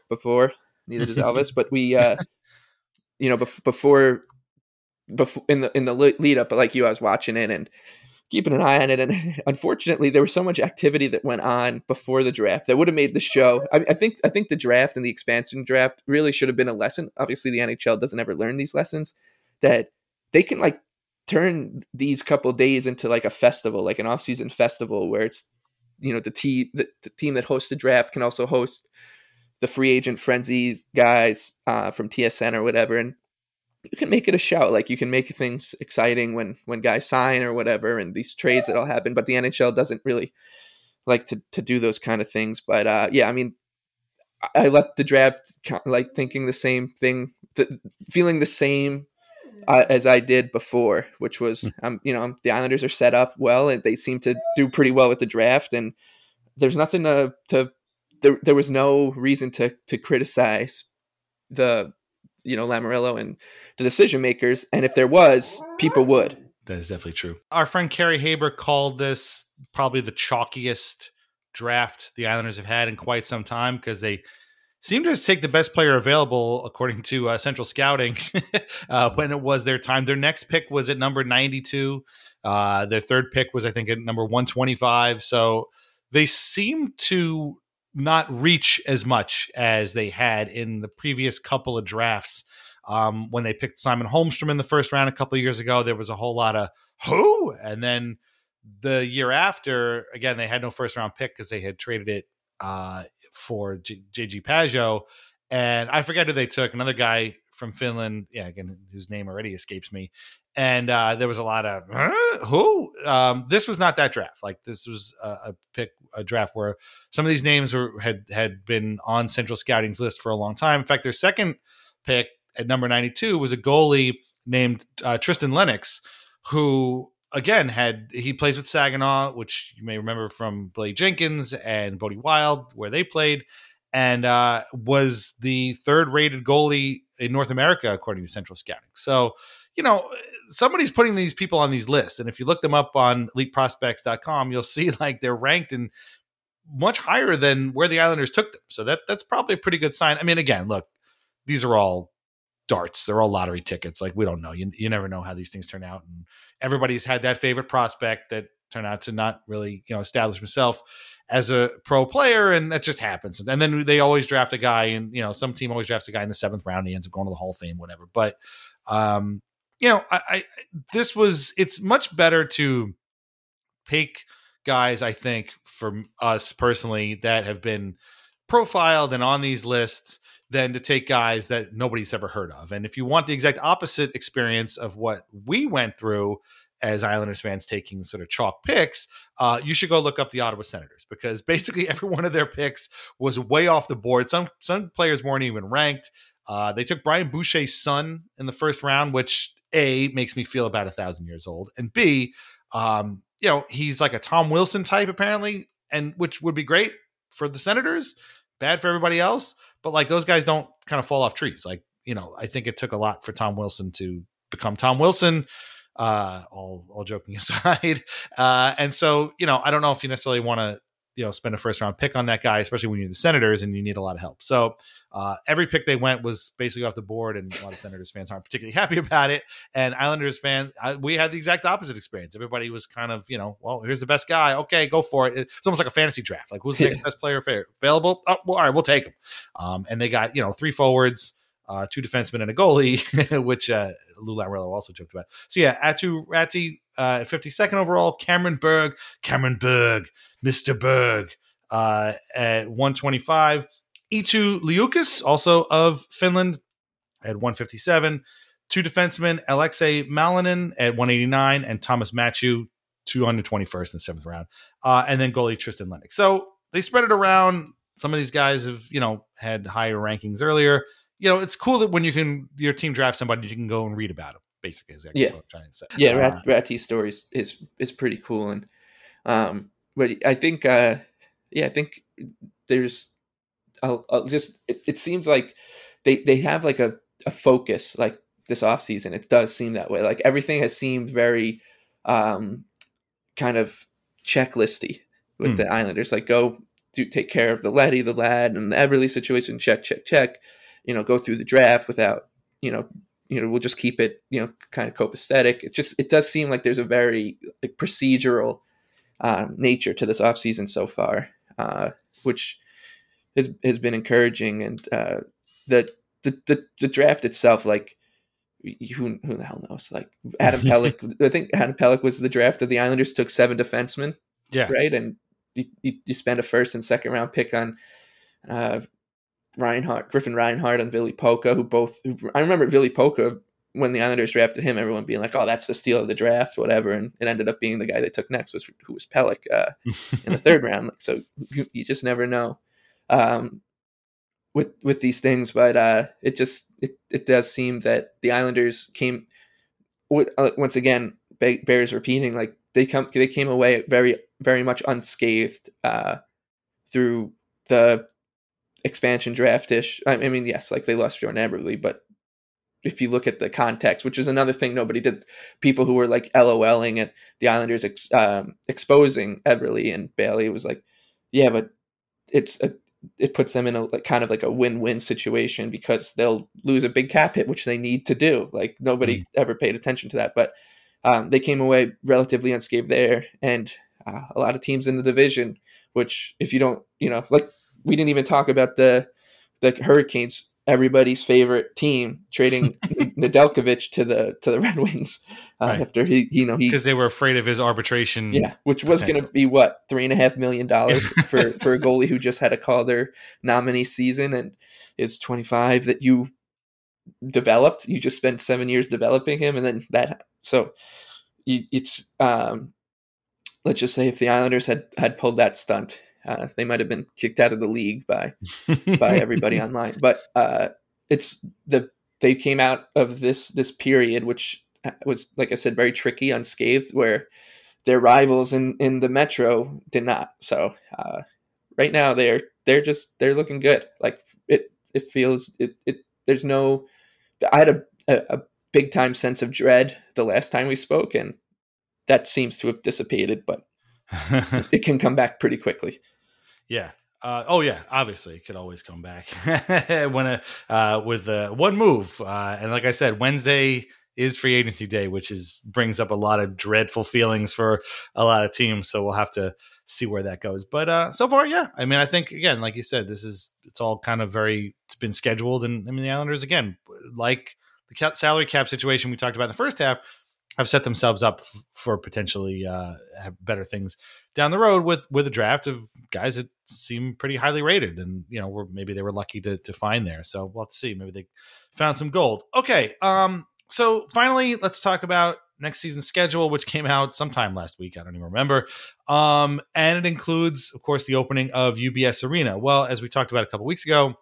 before, neither does Elvis, but we, uh, you know, bef- before, before in the, in the lead up, but like you, I was watching it and keeping an eye on it. And unfortunately there was so much activity that went on before the draft that would have made the show. I, I think, I think the draft and the expansion draft really should have been a lesson. Obviously the N H L doesn't ever learn these lessons, that they can like turn these couple days into like a festival, like an off-season festival where it's, you know, the team, the, the team that hosts the draft can also host the free agent frenzies guys uh, from T S N or whatever. And you can make it a show. Like you can make things exciting when, when guys sign or whatever, and these trades that all happen, but the N H L doesn't really like to, to do those kind of things. But uh, yeah, I mean, I left the draft like thinking the same thing, th- feeling the same Uh, as I did before, which was, um, you know, the Islanders are set up well, and they seem to do pretty well with the draft. And there's nothing to, to there, there was no reason to to criticize the, you know, Lamoriello and the decision makers. And if there was, people would. That is definitely true. Our friend Kerry Haber called this probably the chalkiest draft the Islanders have had in quite some time, because they seemed to just take the best player available, according to uh, Central Scouting, uh, when it was their time. Their next pick was at number ninety-two. Uh, their third pick was, I think, at number one twenty-five. So they seemed to not reach as much as they had in the previous couple of drafts. Um, when they picked Simon Holmstrom in the first round a couple of years ago, there was a whole lot of who? And then the year after, again, they had no first round pick because they had traded it uh, for J G Pageau, and I forget who they took, another guy from Finland, yeah, again, whose name already escapes me. And uh, there was a lot of huh? who. Um, this was not that draft. Like this was a, a pick, a draft where some of these names were had had been on Central Scouting's list for a long time. In fact, their second pick at number ninety-two was a goalie named uh, Tristan Lennox, who again had he plays with Saginaw, which you may remember from Billy Jenkins and Bodie Wild, where they played, and uh, was the third-rated goalie in North America according to Central Scouting. So, you know, somebody's putting these people on these lists, and if you look them up on elite prospects dot com, you'll see like they're ranked in much higher than where the Islanders took them. So that that's probably a pretty good sign. I mean, again, look, these are all darts. They're all lottery tickets. Like, we don't know. You you never know how these things turn out. And everybody's had that favorite prospect that turned out to not really, you know, establish himself as a pro player. And that just happens. And then they always draft a guy, and, you know, some team always drafts a guy in the seventh round. And he ends up going to the Hall of Fame, whatever. But, um, you know, I, I, this was, it's much better to pick guys, I think, for us personally, that have been profiled and on these lists than to take guys that nobody's ever heard of. And if you want the exact opposite experience of what we went through as Islanders fans taking sort of chalk picks, uh, you should go look up the Ottawa Senators, because basically every one of their picks was way off the board. Some some players weren't even ranked. Uh, they took Brian Boucher's son in the first round, which A, makes me feel about a thousand years old, and B, um, you know, he's like a Tom Wilson type apparently, and which would be great for the Senators, bad for everybody else. But like, those guys don't kind of fall off trees. Like, you know, I think it took a lot for Tom Wilson to become Tom Wilson. Uh, all all joking aside, uh, and so you know, I don't know if you necessarily want to, you know, spend a first round pick on that guy, especially when you're the Senators and you need a lot of help. So uh, every pick they went was basically off the board, and a lot of Senators fans aren't particularly happy about it. And Islanders fans, I, we had the exact opposite experience. Everybody was kind of, you know, well, here's the best guy. Okay, go for it. It's almost like a fantasy draft. Like, who's the next best player available? Oh, well, all right, we'll take him. Um, and they got, you know, three forwards, uh, two defensemen, and a goalie, which uh, Lou Lamoriello also joked about. So yeah, Atte Räty, Uh, at fifty-second overall, Cameron Berg, Cameron Berg, Mister Berg, uh, at one twenty-five. Itu Liukas, also of Finland, at one fifty-seven. Two defensemen, Alexei Malinen at one eighty-nine, and Thomas Matthew, two hundred twenty-first in seventh round. Uh, and then goalie Tristan Lennox. So they spread it around. Some of these guys have, you know, had higher rankings earlier. You know, it's cool that when you can, your team drafts somebody, you can go and read about them. Basically, is yeah. what I'm trying to say. Yeah, Rat, uh, Ratty's story is, is is pretty cool, and um, but I think uh, yeah, I think there's I'll, I'll just it, it seems like they, they have like a, a focus like this off season. It does seem that way. Like everything has seemed very um, kind of checklisty with hmm. the Islanders. Like go do take care of the Leddy, the Ladd, and the Eberle situation. Check, check, check. You know, go through the draft without you know. You know, we'll just keep it, you know, kind of copacetic. It just, it does seem like there's a very like, procedural um, nature to this offseason so far, uh, which has has been encouraging. And uh, the, the the the draft itself, like, who who the hell knows? Like Adam Pelech, I think Adam Pelech was the draft that the Islanders took seven defensemen, yeah, right? And you, you, you spend a first and second round pick on uh Reinhardt, Griffin Reinhardt and Billy Polka, who both who, I remember Billy Polka when the Islanders drafted him, everyone being like, "Oh, that's the steal of the draft," whatever, and it ended up being the guy they took next was who was Pelech uh, in the third round. Like, so you, you just never know um, with with these things, but uh, it just it, it does seem that the Islanders came once again. Bears repeating like they come they came away very very much unscathed uh, through the expansion draft-ish. I mean, yes, like they lost Jordan Eberle, but if you look at the context, which is another thing nobody did, people who were like LOLing at the Islanders ex, um, exposing Eberle and Bailey, it was like, yeah, but it's a, it puts them in a like, kind of like a win-win situation because they'll lose a big cap hit, which they need to do. Like nobody mm-hmm. ever paid attention to that, but um, they came away relatively unscathed there. And uh, a lot of teams in the division, which if you don't, you know, like, we didn't even talk about the the Hurricanes, everybody's favorite team, trading Nedeljkovic to the to the Red Wings uh, right. after he you know he because they were afraid of his arbitration. Yeah, which was going to be what three and a half million dollars for for a goalie who just had to call their nominee season and is twenty-five that you developed. You just spent seven years developing him, and then that so you, it's um, let's just say if the Islanders had had pulled that stunt. Uh, they might have been kicked out of the league by by everybody online, but uh, it's the they came out of this this period, which was, like I said, very tricky, unscathed, where their rivals in, in the Metro did not. So uh, right now they're they're just they're looking good. Like it it feels it, it there's no. I had a, a, a big time sense of dread the last time we spoke, and that seems to have dissipated, but it can come back pretty quickly. Yeah. Uh, oh yeah. Obviously, it could always come back when a, uh, with uh, one move. Uh, and like I said, Wednesday is free agency day, which is brings up a lot of dreadful feelings for a lot of teams. So we'll have to see where that goes. But uh, so far, yeah. I mean, I think again, like you said, this is it's all kind of very it's been scheduled, and I mean, the Islanders again, like the salary cap situation we talked about in the first half. have set themselves up f- for potentially uh, have better things down the road with with a draft of guys that seem pretty highly rated and, you know, were, maybe they were lucky to, to find there. So we'll have to see. Maybe they found some gold. Okay. Um, so finally, let's talk about next season's schedule, which came out sometime last week. I don't even remember. Um, and it includes, of course, the opening of U B S Arena. Well, as we talked about a couple weeks ago,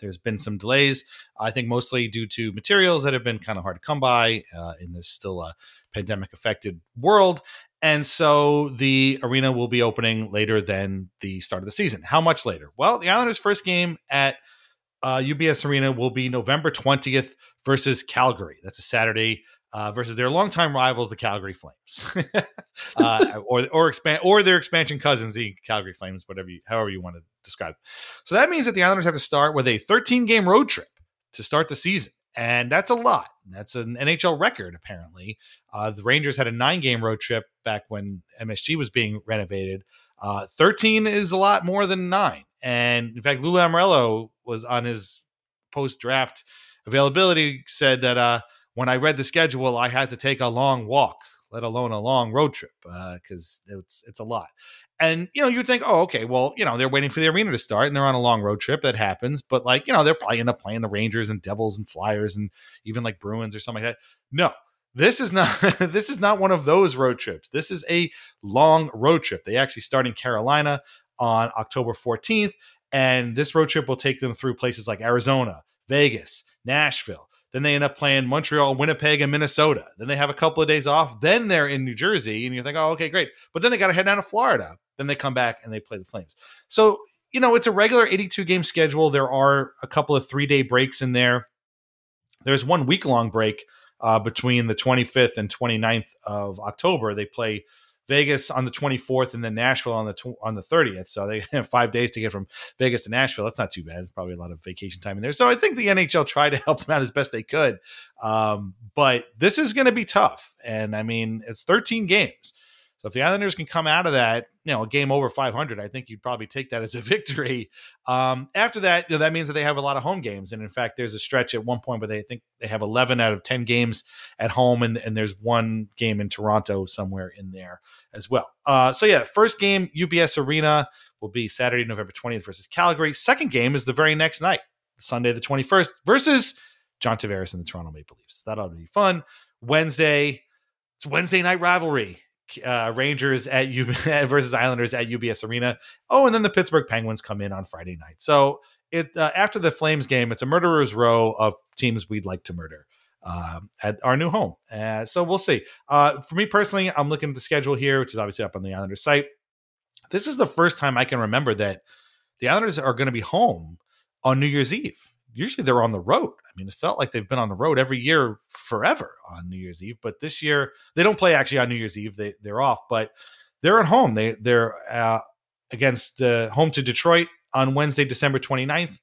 there's been some delays, I think mostly due to materials that have been kind of hard to come by uh, in this still uh, pandemic-affected world. And so the arena will be opening later than the start of the season. How much later? Well, the Islanders' first game at uh, U B S Arena will be November twentieth versus Calgary. That's a Saturday uh, versus their longtime rivals, the Calgary Flames, uh, or or expand or their expansion cousins, the Calgary Flames, whatever, you, however you want to describe. So that means that the Islanders have to start with a thirteen game road trip to start the season. And that's a lot. That's an N H L record, apparently. Uh, the Rangers had a nine game road trip back when M S G was being renovated. Uh, thirteen is a lot more than nine. And in fact, Lou Lamoriello was on his post-draft availability, said that uh, when I read the schedule, I had to take a long walk, let alone a long road trip, because uh, it's it's a lot. And, you know, you would think, oh, okay, well, you know, they're waiting for the arena to start and they're on a long road trip. That happens. But, like, you know, they'll probably end up playing the Rangers and Devils and Flyers and even like Bruins or something like that. No, this is not this is not one of those road trips. This is a long road trip. They actually start in Carolina on October fourteenth. And this road trip will take them through places like Arizona, Vegas, Nashville. Then they end up playing Montreal, Winnipeg, and Minnesota. Then they have a couple of days off. Then they're in New Jersey, and you think, oh, okay, great. But then they got to head down to Florida. Then they come back and they play the Flames. So, you know, it's a regular eighty-two game schedule. There are a couple of three-day breaks in there. There's one week-long break uh, between the twenty-fifth and twenty-ninth of October. They play Vegas on the twenty-fourth and then Nashville on the tw- on the thirtieth. So they have five days to get from Vegas to Nashville. That's not too bad. There's probably a lot of vacation time in there. So I think the N H L tried to help them out as best they could. Um, but this is going to be tough. And, I mean, it's thirteen games. So if the Islanders can come out of that, you know, a game over five hundred, I think you'd probably take that as a victory. Um, after that, you know, that means that they have a lot of home games. And, in fact, there's a stretch at one point where they think they have eleven out of ten games at home, and, and there's one game in Toronto somewhere in there as well. Uh, so, yeah, first game, U B S Arena, will be Saturday, November twentieth versus Calgary. Second game is the very next night, Sunday the twenty-first, versus John Tavares and the Toronto Maple Leafs. That ought to be fun. Wednesday, it's Wednesday night rivalry. Uh, Rangers at U- versus Islanders at U B S Arena. Oh, and then the Pittsburgh Penguins come in on Friday night. So it uh, after the Flames game, it's a murderer's row of teams we'd like to murder um, at our new home. Uh, so we'll see. Uh, for me personally, I'm looking at the schedule here, which is obviously up on the Islanders site. This is the first time I can remember that the Islanders are going to be home on New Year's Eve. Usually they're on the road. I mean, it felt like they've been on the road every year forever on New Year's Eve, but this year they don't play actually on New Year's Eve. They they're off, but they're at home. They they're uh, against uh, home to Detroit on Wednesday, December twenty-ninth,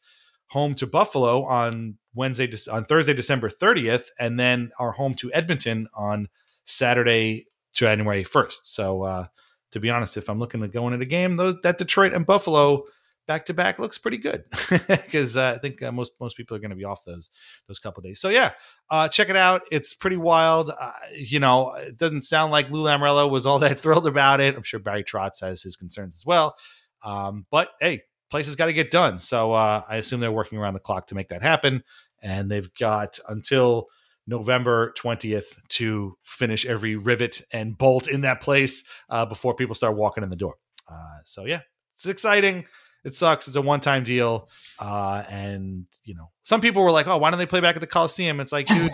home to Buffalo on Wednesday, on Thursday, December thirtieth, and then are home to Edmonton on Saturday, January first. So uh, to be honest, if I'm looking to go into a game, those that Detroit and Buffalo back-to-back looks pretty good because uh, I think uh, most most people are going to be off those those couple of days. So, yeah, uh, check it out. It's pretty wild. Uh, you know, it doesn't sound like Lou Lamoriello was all that thrilled about it. I'm sure Barry Trotz has his concerns as well. Um, but, hey, place has got to get done. So uh, I assume they're working around the clock to make that happen. And they've got until November twentieth to finish every rivet and bolt in that place uh, before people start walking in the door. Uh, so, yeah, it's exciting. It sucks. It's a one-time deal. Uh, and, you know, some people were like, oh, why don't they play back at the Coliseum? It's like, dude,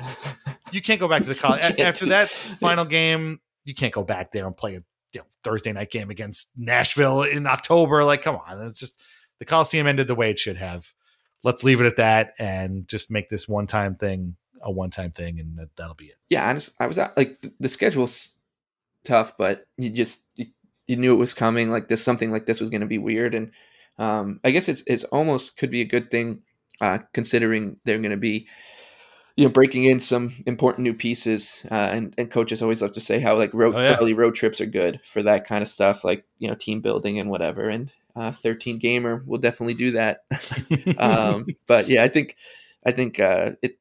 you can't go back to the Coliseum. After that final game, you can't go back there and play a you know, Thursday night game against Nashville in October. Like, come on. It's just the Coliseum ended the way it should have. Let's leave it at that and just make this one-time thing a one-time thing, and that, that'll be it. Yeah, I, just, I was like, the, the schedule's tough, but you just you, you knew it was coming. Like, this something like this was going to be weird, and Um, I guess it's it's almost could be a good thing, uh, considering they're going to be, you know, breaking in some important new pieces. Uh, and and coaches always love to say how like road oh, yeah. early road trips are good for that kind of stuff, like you know team building and whatever. And uh, thirteen gamer will definitely do that. um, but yeah, I think I think uh, it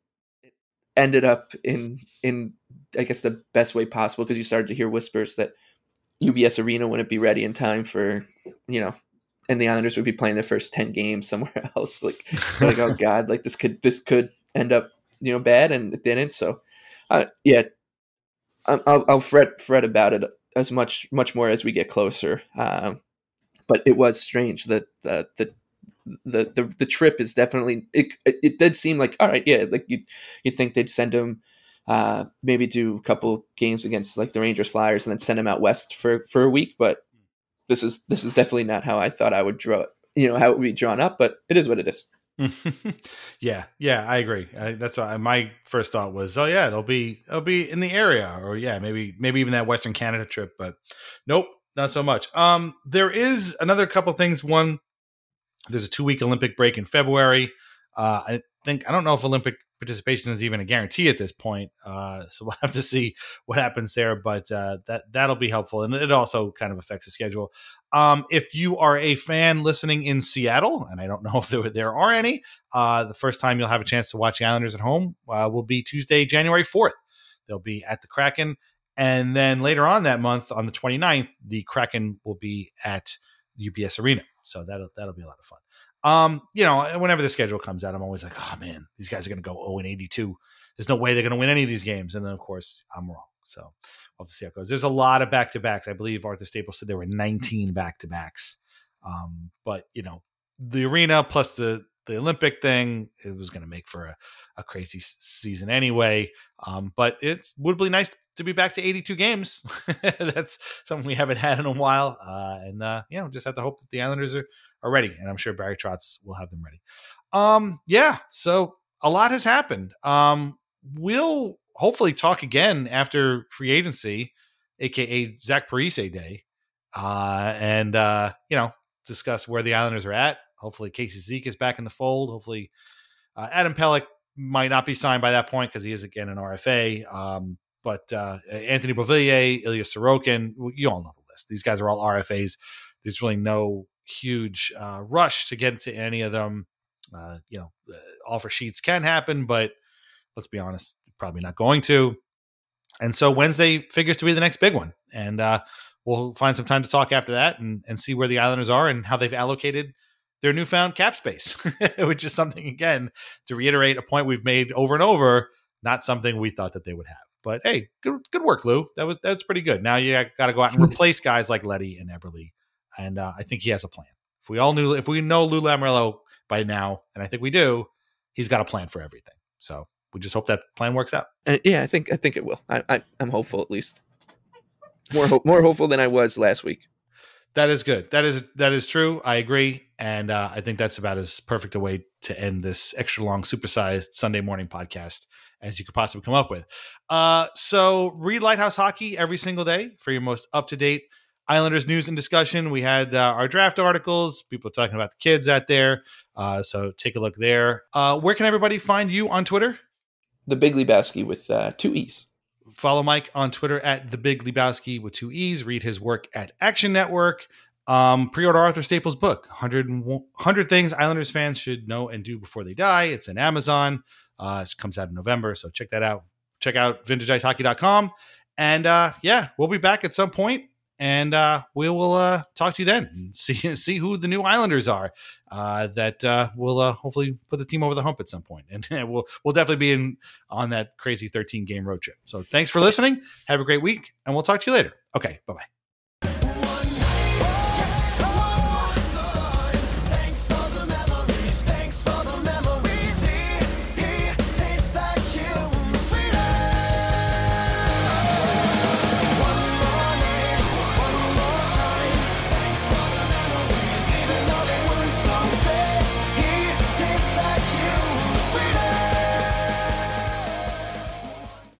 ended up in in I guess, the best way possible, because you started to hear whispers that U B S Arena wouldn't be ready in time for, you know, and the Islanders would be playing their first ten games somewhere else. Like, like oh God, like this could this could end up, you know, bad, and it didn't. So, uh, yeah, I'll, I'll fret fret about it as much much more as we get closer. Um, but it was strange that the the the the, the trip is definitely it, it. It did seem like, all right, yeah, like you you'd think they'd send him. Uh, maybe do a couple games against like the Rangers, Flyers, and then send them out west for, for a week. But this is this is definitely not how I thought I would draw. You know how it would be drawn up, but it is what it is. yeah, yeah, I agree. I, that's why my first thought was, oh yeah, it'll be it'll be in the area, or yeah, maybe maybe even that Western Canada trip. But nope, not so much. Um, there is another couple things. One, there's a two week Olympic break in February. Uh, I think I don't know if Olympic participation is even a guarantee at this point, uh so we'll have to see what happens there, but uh that that'll be helpful, and it also kind of affects the schedule. Um if you are a fan listening in Seattle, and I don't know if there, there are any, uh the first time you'll have a chance to watch the Islanders at home uh, will be Tuesday, January fourth. They'll be at the Kraken, and then later on that month on the twenty-ninth, the Kraken will be at U B S Arena, so that'll that'll be a lot of fun. Um, you know, whenever the schedule comes out, I'm always like, oh man, these guys are going to go oh and eighty-two. There's no way they're going to win any of these games. And then, of course, I'm wrong. So we'll have to see how it goes. There's a lot of back-to-backs. I believe Arthur Staple said there were nineteen back-to-backs. Um, but, you know, the arena plus the, the Olympic thing, it was going to make for a, a crazy s- season anyway. Um, but it would be nice to be back to eighty-two games. That's something we haven't had in a while. Uh, and, uh, you know, just have to hope that the Islanders are, are ready. And I'm sure Barry Trotz will have them ready. Um, yeah. So a lot has happened. Um, we'll hopefully talk again after free agency, A K A Zach Parise day. Uh, and, uh, you know, discuss where the Islanders are at. Hopefully Casey Cizikas is back in the fold. Hopefully uh, Adam Pelech might not be signed by that point, 'cause he is again an R F A. Um, but uh, Anthony Beauvillier, Ilya Sorokin, you all know the list. These guys are all R F As. There's really no huge uh, rush to get into any of them. Uh, you know, uh, offer sheets can happen, but let's be honest, probably not going to. And so Wednesday figures to be the next big one. And uh, we'll find some time to talk after that and, and see where the Islanders are and how they've allocated their newfound cap space, which is something, again, to reiterate a point we've made over and over, not something we thought that they would have. But hey, good good work, Lou. That was that's pretty good. Now you got to go out and replace guys like Leddy and Eberle, and uh, I think he has a plan. If we all knew, if we know Lou Lamoriello by now, and I think we do, he's got a plan for everything. So we just hope that plan works out. Uh, yeah, I think I think it will. I, I I'm hopeful, at least more ho- more hopeful than I was last week. That is good. That is that is true. I agree, and uh, I think that's about as perfect a way to end this extra long, supersized Sunday morning podcast as you could possibly come up with. Uh, so read Lighthouse Hockey every single day for your most up-to-date Islanders news and discussion. We had uh, our draft articles, people talking about the kids out there. Uh, so take a look there. Uh, where can everybody find you on Twitter? The Big Lebowski with uh, two E's. Follow Mike on Twitter at The Big Lebowski with two E's. Read his work at Action Network. Um, pre-order Arthur Staple's book, one hundred Things Islanders Fans Should Know and Do Before They Die. It's on Amazon. Uh, it comes out in November, so check that out. Check out vintage ice hockey dot com. And uh, yeah, we'll be back at some point, and uh, we will uh, talk to you then and see, see who the new Islanders are uh, that uh, will uh, hopefully put the team over the hump at some point. And, and we'll, we'll definitely be in on that crazy thirteen game road trip. So thanks for listening. Have a great week, and we'll talk to you later. Okay, bye-bye.